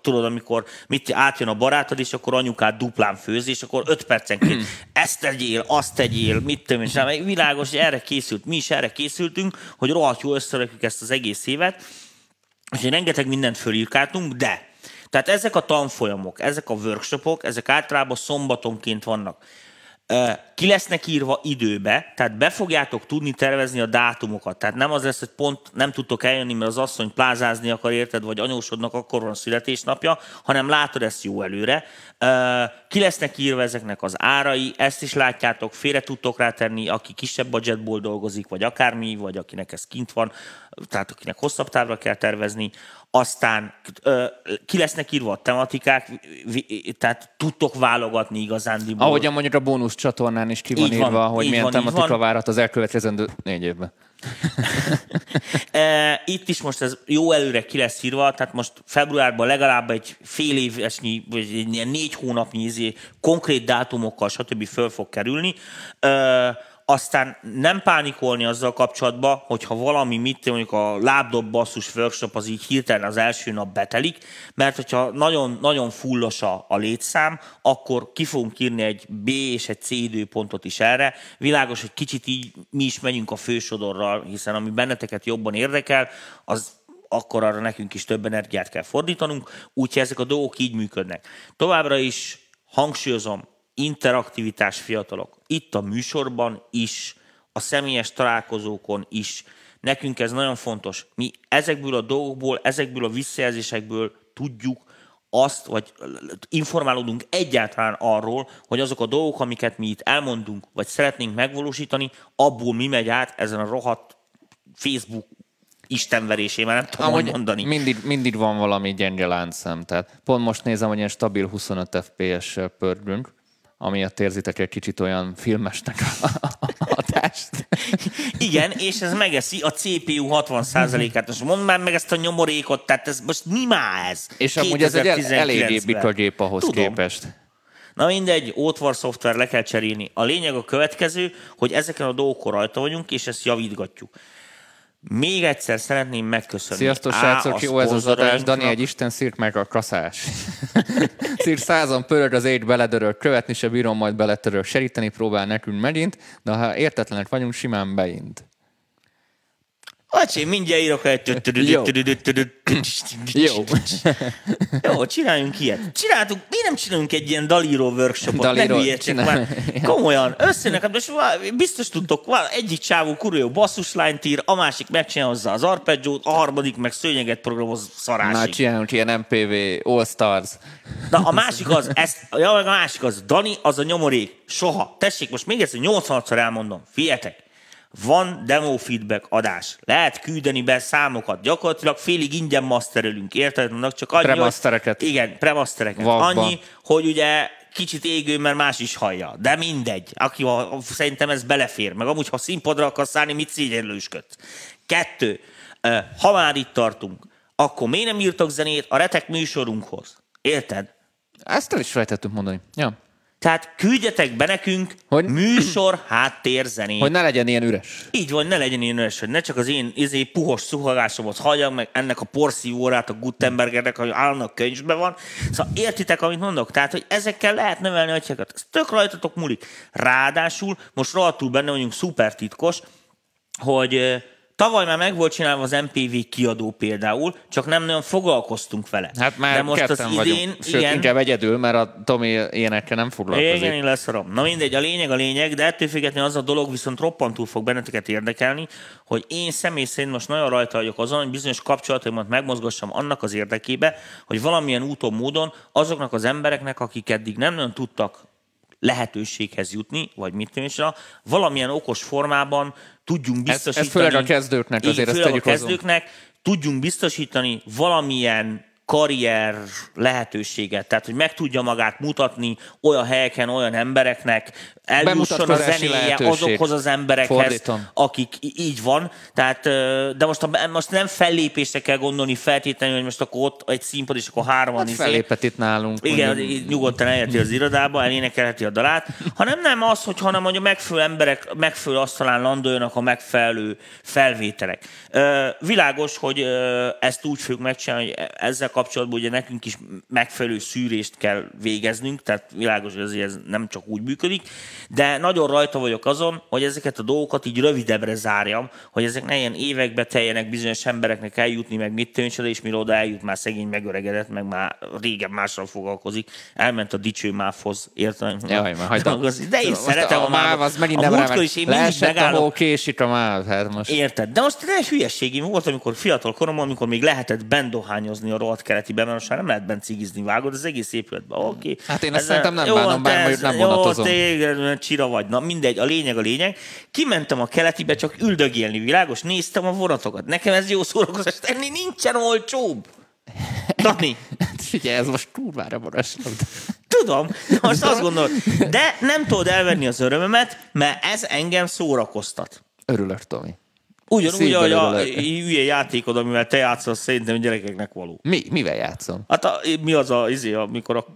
tudod, amikor mit átjön a barátod, és akkor anyukád duplán főz, és akkor öt percenként ezt tegyél, azt tegyél, mit töm, és nem, világos, hogy erre készült, mi is erre készültünk, hogy rohadt jól összerakjuk ezt az egész évet, és rengeteg mindent fölírkáltunk, de tehát ezek a tanfolyamok, ezek a workshopok, ezek általában szombatonként vannak. ki lesznek írva időbe, tehát be fogjátok tudni tervezni a dátumokat. Tehát nem az lesz, hogy pont nem tudtok eljönni, mert az asszony plázázni akar, érted, vagy anyósodnak akkor van születésnapja, hanem látod ezt jó előre. Ki lesznek írva ezeknek az árai, ezt is látjátok, félre tudtok rátenni, aki kisebb budgetból dolgozik, vagy akármi, vagy akinek ez kint van, tehát akinek hosszabb távra kell tervezni. Aztán ki lesznek írva a tematikák, tehát tudtok válogatni igazándiból. Ahogyan mondjuk a bónusz csatornán is ki van így írva, van, hogy milyen van, tematika várhat az elkövetkezendő négy évben. Itt is most ez jó előre ki lesz írva, tehát most februárban legalább egy fél évesnyi, vagy egy négy hónapnyi izé, konkrét dátumokkal stb. Föl fog kerülni. Aztán nem pánikolni azzal kapcsolatban, hogyha valami, mit mondjuk a lábdob basszus workshop az így hirtelen az első nap betelik, mert hogyha nagyon-nagyon fullos a, a létszám, akkor ki fogunk írni egy B és egy C időpontot is erre. Világos, hogy kicsit így mi is megyünk a fősodorral, hiszen ami benneteket jobban érdekel, az akkor arra nekünk is több energiát kell fordítanunk, úgyhogy ezek a dolgok így működnek. Továbbra is hangsúlyozom, interaktivitás fiatalok. Itt a műsorban is, a személyes találkozókon is. Nekünk ez nagyon fontos. Mi ezekből a dolgokból, ezekből a visszajelzésekből tudjuk azt, vagy informálódunk egyáltalán arról, hogy azok a dolgok, amiket mi itt elmondunk, vagy szeretnénk megvalósítani, abból mi megy át ezen a rohadt Facebook istenverésében, nem tudom amúgy mondani. Mindig, mindig van valami gyenge láncszem. Tehát pont most nézem, hogy ilyen stabil huszonöt ef pé es-sel pörgünk, amiatt érzitek egy kicsit olyan filmesnek a hatást. Igen, és ez megeszi a cé pé u hatvan százalékát. Most mondd már meg ezt a nyomorékot, tehát ez most mi már ez? És amúgy ez egy eléggé bika gép ahhoz Tudom. képest. Na mindegy, ótvar szoftver le kell cserélni. A lényeg a következő, hogy ezeken a dolgokon rajta vagyunk, és ezt javítgatjuk. Még egyszer szeretném megköszönni. Sziasztok, srácok, jó ez az adás. Dani, egy isten szírt meg a kaszás. Szírt százon pörög az ég, beledörög, követni se bírom, majd beletörög, segíteni próbál nekünk megint, de ha értetlenek vagyunk, simán beint. Acsi, mindjárt írok egy... Jó. Jó, csináljunk ilyet. Csináltunk, mi nem csinálunk egy ilyen dalíró workshopot, ne hülyétsek már. Komolyan, összének, most biztos tudtok, egyik csávú kurva basszus lányt ír, a másik megcsinál hozzá az arpeggiót, a harmadik meg szőnyeget programoz szarásig. Már csinálunk ilyen em pé vé, All Stars. Na, a másik az, ezt, ja, a másik az, Dani, az a nyomorék, soha. Tessék, most még egyszer nyolcvanhatszor elmondom, figyeljetek. Van demo feedback adás. Lehet küldeni be számokat. Gyakorlatilag félig ingyen masterelünk, érted? Mondok csak annyi, premastereket. Hogy, igen, premastereket. Vakban. Annyi, hogy ugye kicsit égő, mert más is hallja. De mindegy. Aki, ha, szerintem ez belefér. Meg amúgy, ha színpadra akarsz állni, mit szégyenlősködsz? Kettő. Ha már itt tartunk, akkor miért nem írtok zenét a retek műsorunkhoz? Érted? Ezt el is felejtettünk mondani. Ja. Tehát küldjetek be nekünk hogy? műsor háttérzenét. Hogy ne legyen ilyen üres. Így van, ne legyen ilyen üres, hogy ne csak az én izé, puhos szuhagásomat halljam, meg ennek a porszívórát a Gutenbergernek, hogy állnak könyvben van. Szóval értitek, amit mondok? Tehát, hogy ezekkel lehet növelni a csekat. Ez tök rajtatok múlik. Ráadásul, most rohadtul benne vagyunk, szuper titkos, hogy... Tavaly már meg volt csinálva az em pé vé kiadó például, csak nem nagyon foglalkoztunk vele. Hát már de most az idén, vagyunk. Sőt, igen, inkább egyedül, mert a Tomi ilyenekkel nem foglalkozik. Igen, én leszarom. Na mindegy, a lényeg a lényeg, de ettől függetlenül az a dolog viszont roppantúl fog benneteket érdekelni, hogy én személy szerint most nagyon rajta vagyok azon, hogy bizonyos kapcsolataimat megmozgassam annak az érdekébe, hogy valamilyen úton, módon azoknak az embereknek, akik eddig nem nagyon tudtak lehetőséghez jutni, vagy mit tűncsra, valamilyen okos formában tudjunk biztosítani... Ez, ez főleg a kezdőknek, azért ezt tegyük hozzá. Kezdőknek tudjunk biztosítani valamilyen karrier lehetőséget, tehát, hogy meg tudja magát mutatni olyan helyeken, olyan embereknek, eljusson a zenéje azokhoz az emberekhez, fordítom, akik így van. Tehát, de most, a, most nem fellépésre kell gondolni feltétlenül, hogy most akkor ott egy színpad, és akkor hárman... Hát fellépett itt nálunk. Igen, mondjuk. Nyugodtan eljeti az irodába, elénekelheti a dalát, hanem nem az, hogy, hanem hogy a megfelelő emberek megfelelő asztalán landoljanak a megfelelő felvételek. Világos, hogy ezt úgy fogjuk megcsinálni, hogy ezzel kapcsolatban ugye nekünk is megfelelő szűrést kell végeznünk, tehát világos, hogy azért ez nem csak úgy működik, de nagyon rajta vagyok azon, hogy ezeket a dolgokat így rövidebbre zárjam, hogy ezek ne ilyen évekbe teljenek bizonyos embereknek eljutni, meg mit tűncsen, és mire oda eljut, már szegény megöregedett, meg már régen mással foglalkozik, elment a dicső mávhoz, értem? Jaj, már hagyd a... De én szeretem a, a máv, az megint nem remek. Leesett a hó, késik a máv, hát most. Érted? De most ne hülyeségem volt, amikor fiatal koromban, amikor még lehetett bent dohányozni a rohadt keletiben, mert most már nem lehet bent cigizni, vágod az egész épületben. Oké. Okay. Hát én ezt szerintem nem bánom, bár mondjuk nem vonatozom. Jó, téged, csira vagy. Na mindegy, a lényeg a lényeg. Kimentem a keletibe csak üldögélni, világos, néztem a vonatokat. Nekem ez jó szórakozás, ennél nincsen olcsóbb. Dani. Figyelj, ez most kurvára borosnak. Tudom, most azt gondolod. De nem tudod elvenni az örömömet, mert ez engem szórakoztat. Örülök, Tomi. Ugyanúgy, ahogy a hülye játékod, amivel te játszol, szerintem gyerekeknek való. Mi? Mivel játszom? Hát a, mi az a, izé, amikor a,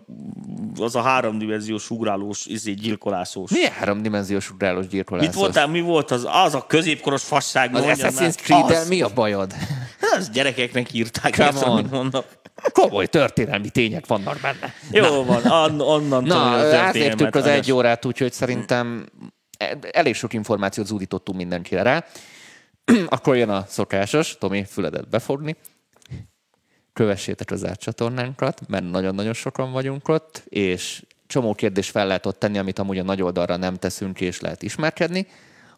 az a háromdimenziós ugrálós, izé, gyilkolászós. Mi a háromdimenziós ugrálós, gyilkolászós? Mit voltál, mi volt az, az a középkoros fasság? Az Assassin's Creed-el mi a bajod? Az gyerekeknek írták, ezt, amit mondnak. Komoly történelmi tények vannak benne. Jó van, onnan tudom a történelmet. Na, átléptük az egy órát, úgyhogy szerintem elég sok információt zúdítottunk mindenkire rá. Akkor jön a szokásos, Tomi, füledet befogni. Kövessétek az átcsatornánkat, mert nagyon-nagyon sokan vagyunk ott, és csomó kérdést fel lehet ott tenni, amit amúgy a nagy oldalra nem teszünk, és lehet ismerkedni.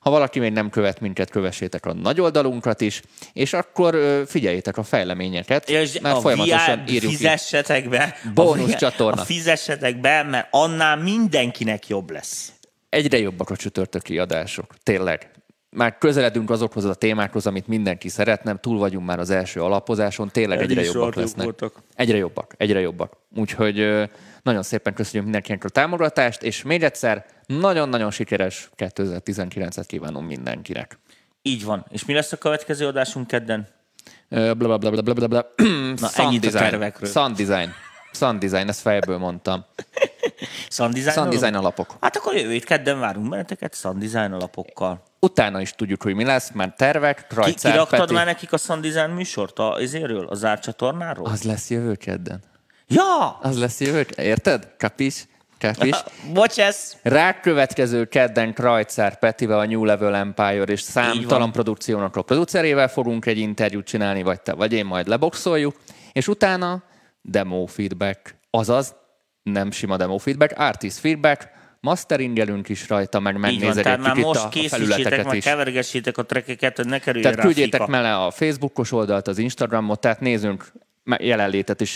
Ha valaki még nem követ minket, kövessétek a nagy oldalunkat is, és akkor figyeljétek a fejleményeket, és mert a folyamatosan írjuk ki. Fizessetek be. Bónusz csatorna. Fizessetek be, mert annál mindenkinek jobb lesz. Egyre jobbak a csütörtöki adások, tényleg. Már közeledünk azokhoz a témákhoz, amit mindenki szeretne, túl vagyunk már az első alapozáson, tényleg egyre jobbak lesznek. Voltak. Egyre jobbak, egyre jobbak. Úgyhogy nagyon szépen köszönjük mindenkinek a támogatást, és még egyszer nagyon-nagyon sikeres kétezer-tizenkilencet kívánom mindenkinek. Így van. És mi lesz a következő adásunk kedden? Blablabla. Na, ennyit a tervekről. Sound design. Sound design, ezt fejből mondtam. Sound design, sound design alapok. Hát akkor jövő hét kedden várunk benneteket sound design alapokkal. Utána is tudjuk, hogy mi lesz, már tervek, Krajcár, Peti. Kiraktad már nekik a sound design műsort azéről, az árcsatornáról? Az lesz jövő kedden. Ja! Az lesz jövő kedden, érted? Kapis? Kapis? Bocsász! Rákövetkező kedden Krajcár Petivel, a New Level Empire és számtalan produkciónak a producerével fogunk egy interjút csinálni, vagy te, vagy én, majd leboxoljuk, és utána demo feedback, azaz nem sima demo feedback, artist feedback, masteringelünk is rajta, meg megnézegetjük itt a felületeket meg is. Kevergessétek a trackeket, hogy ne kerüljön rá. Tehát küldjétek mele a Facebookos oldalt, az Instagramot, tehát nézzünk jelenlétet is.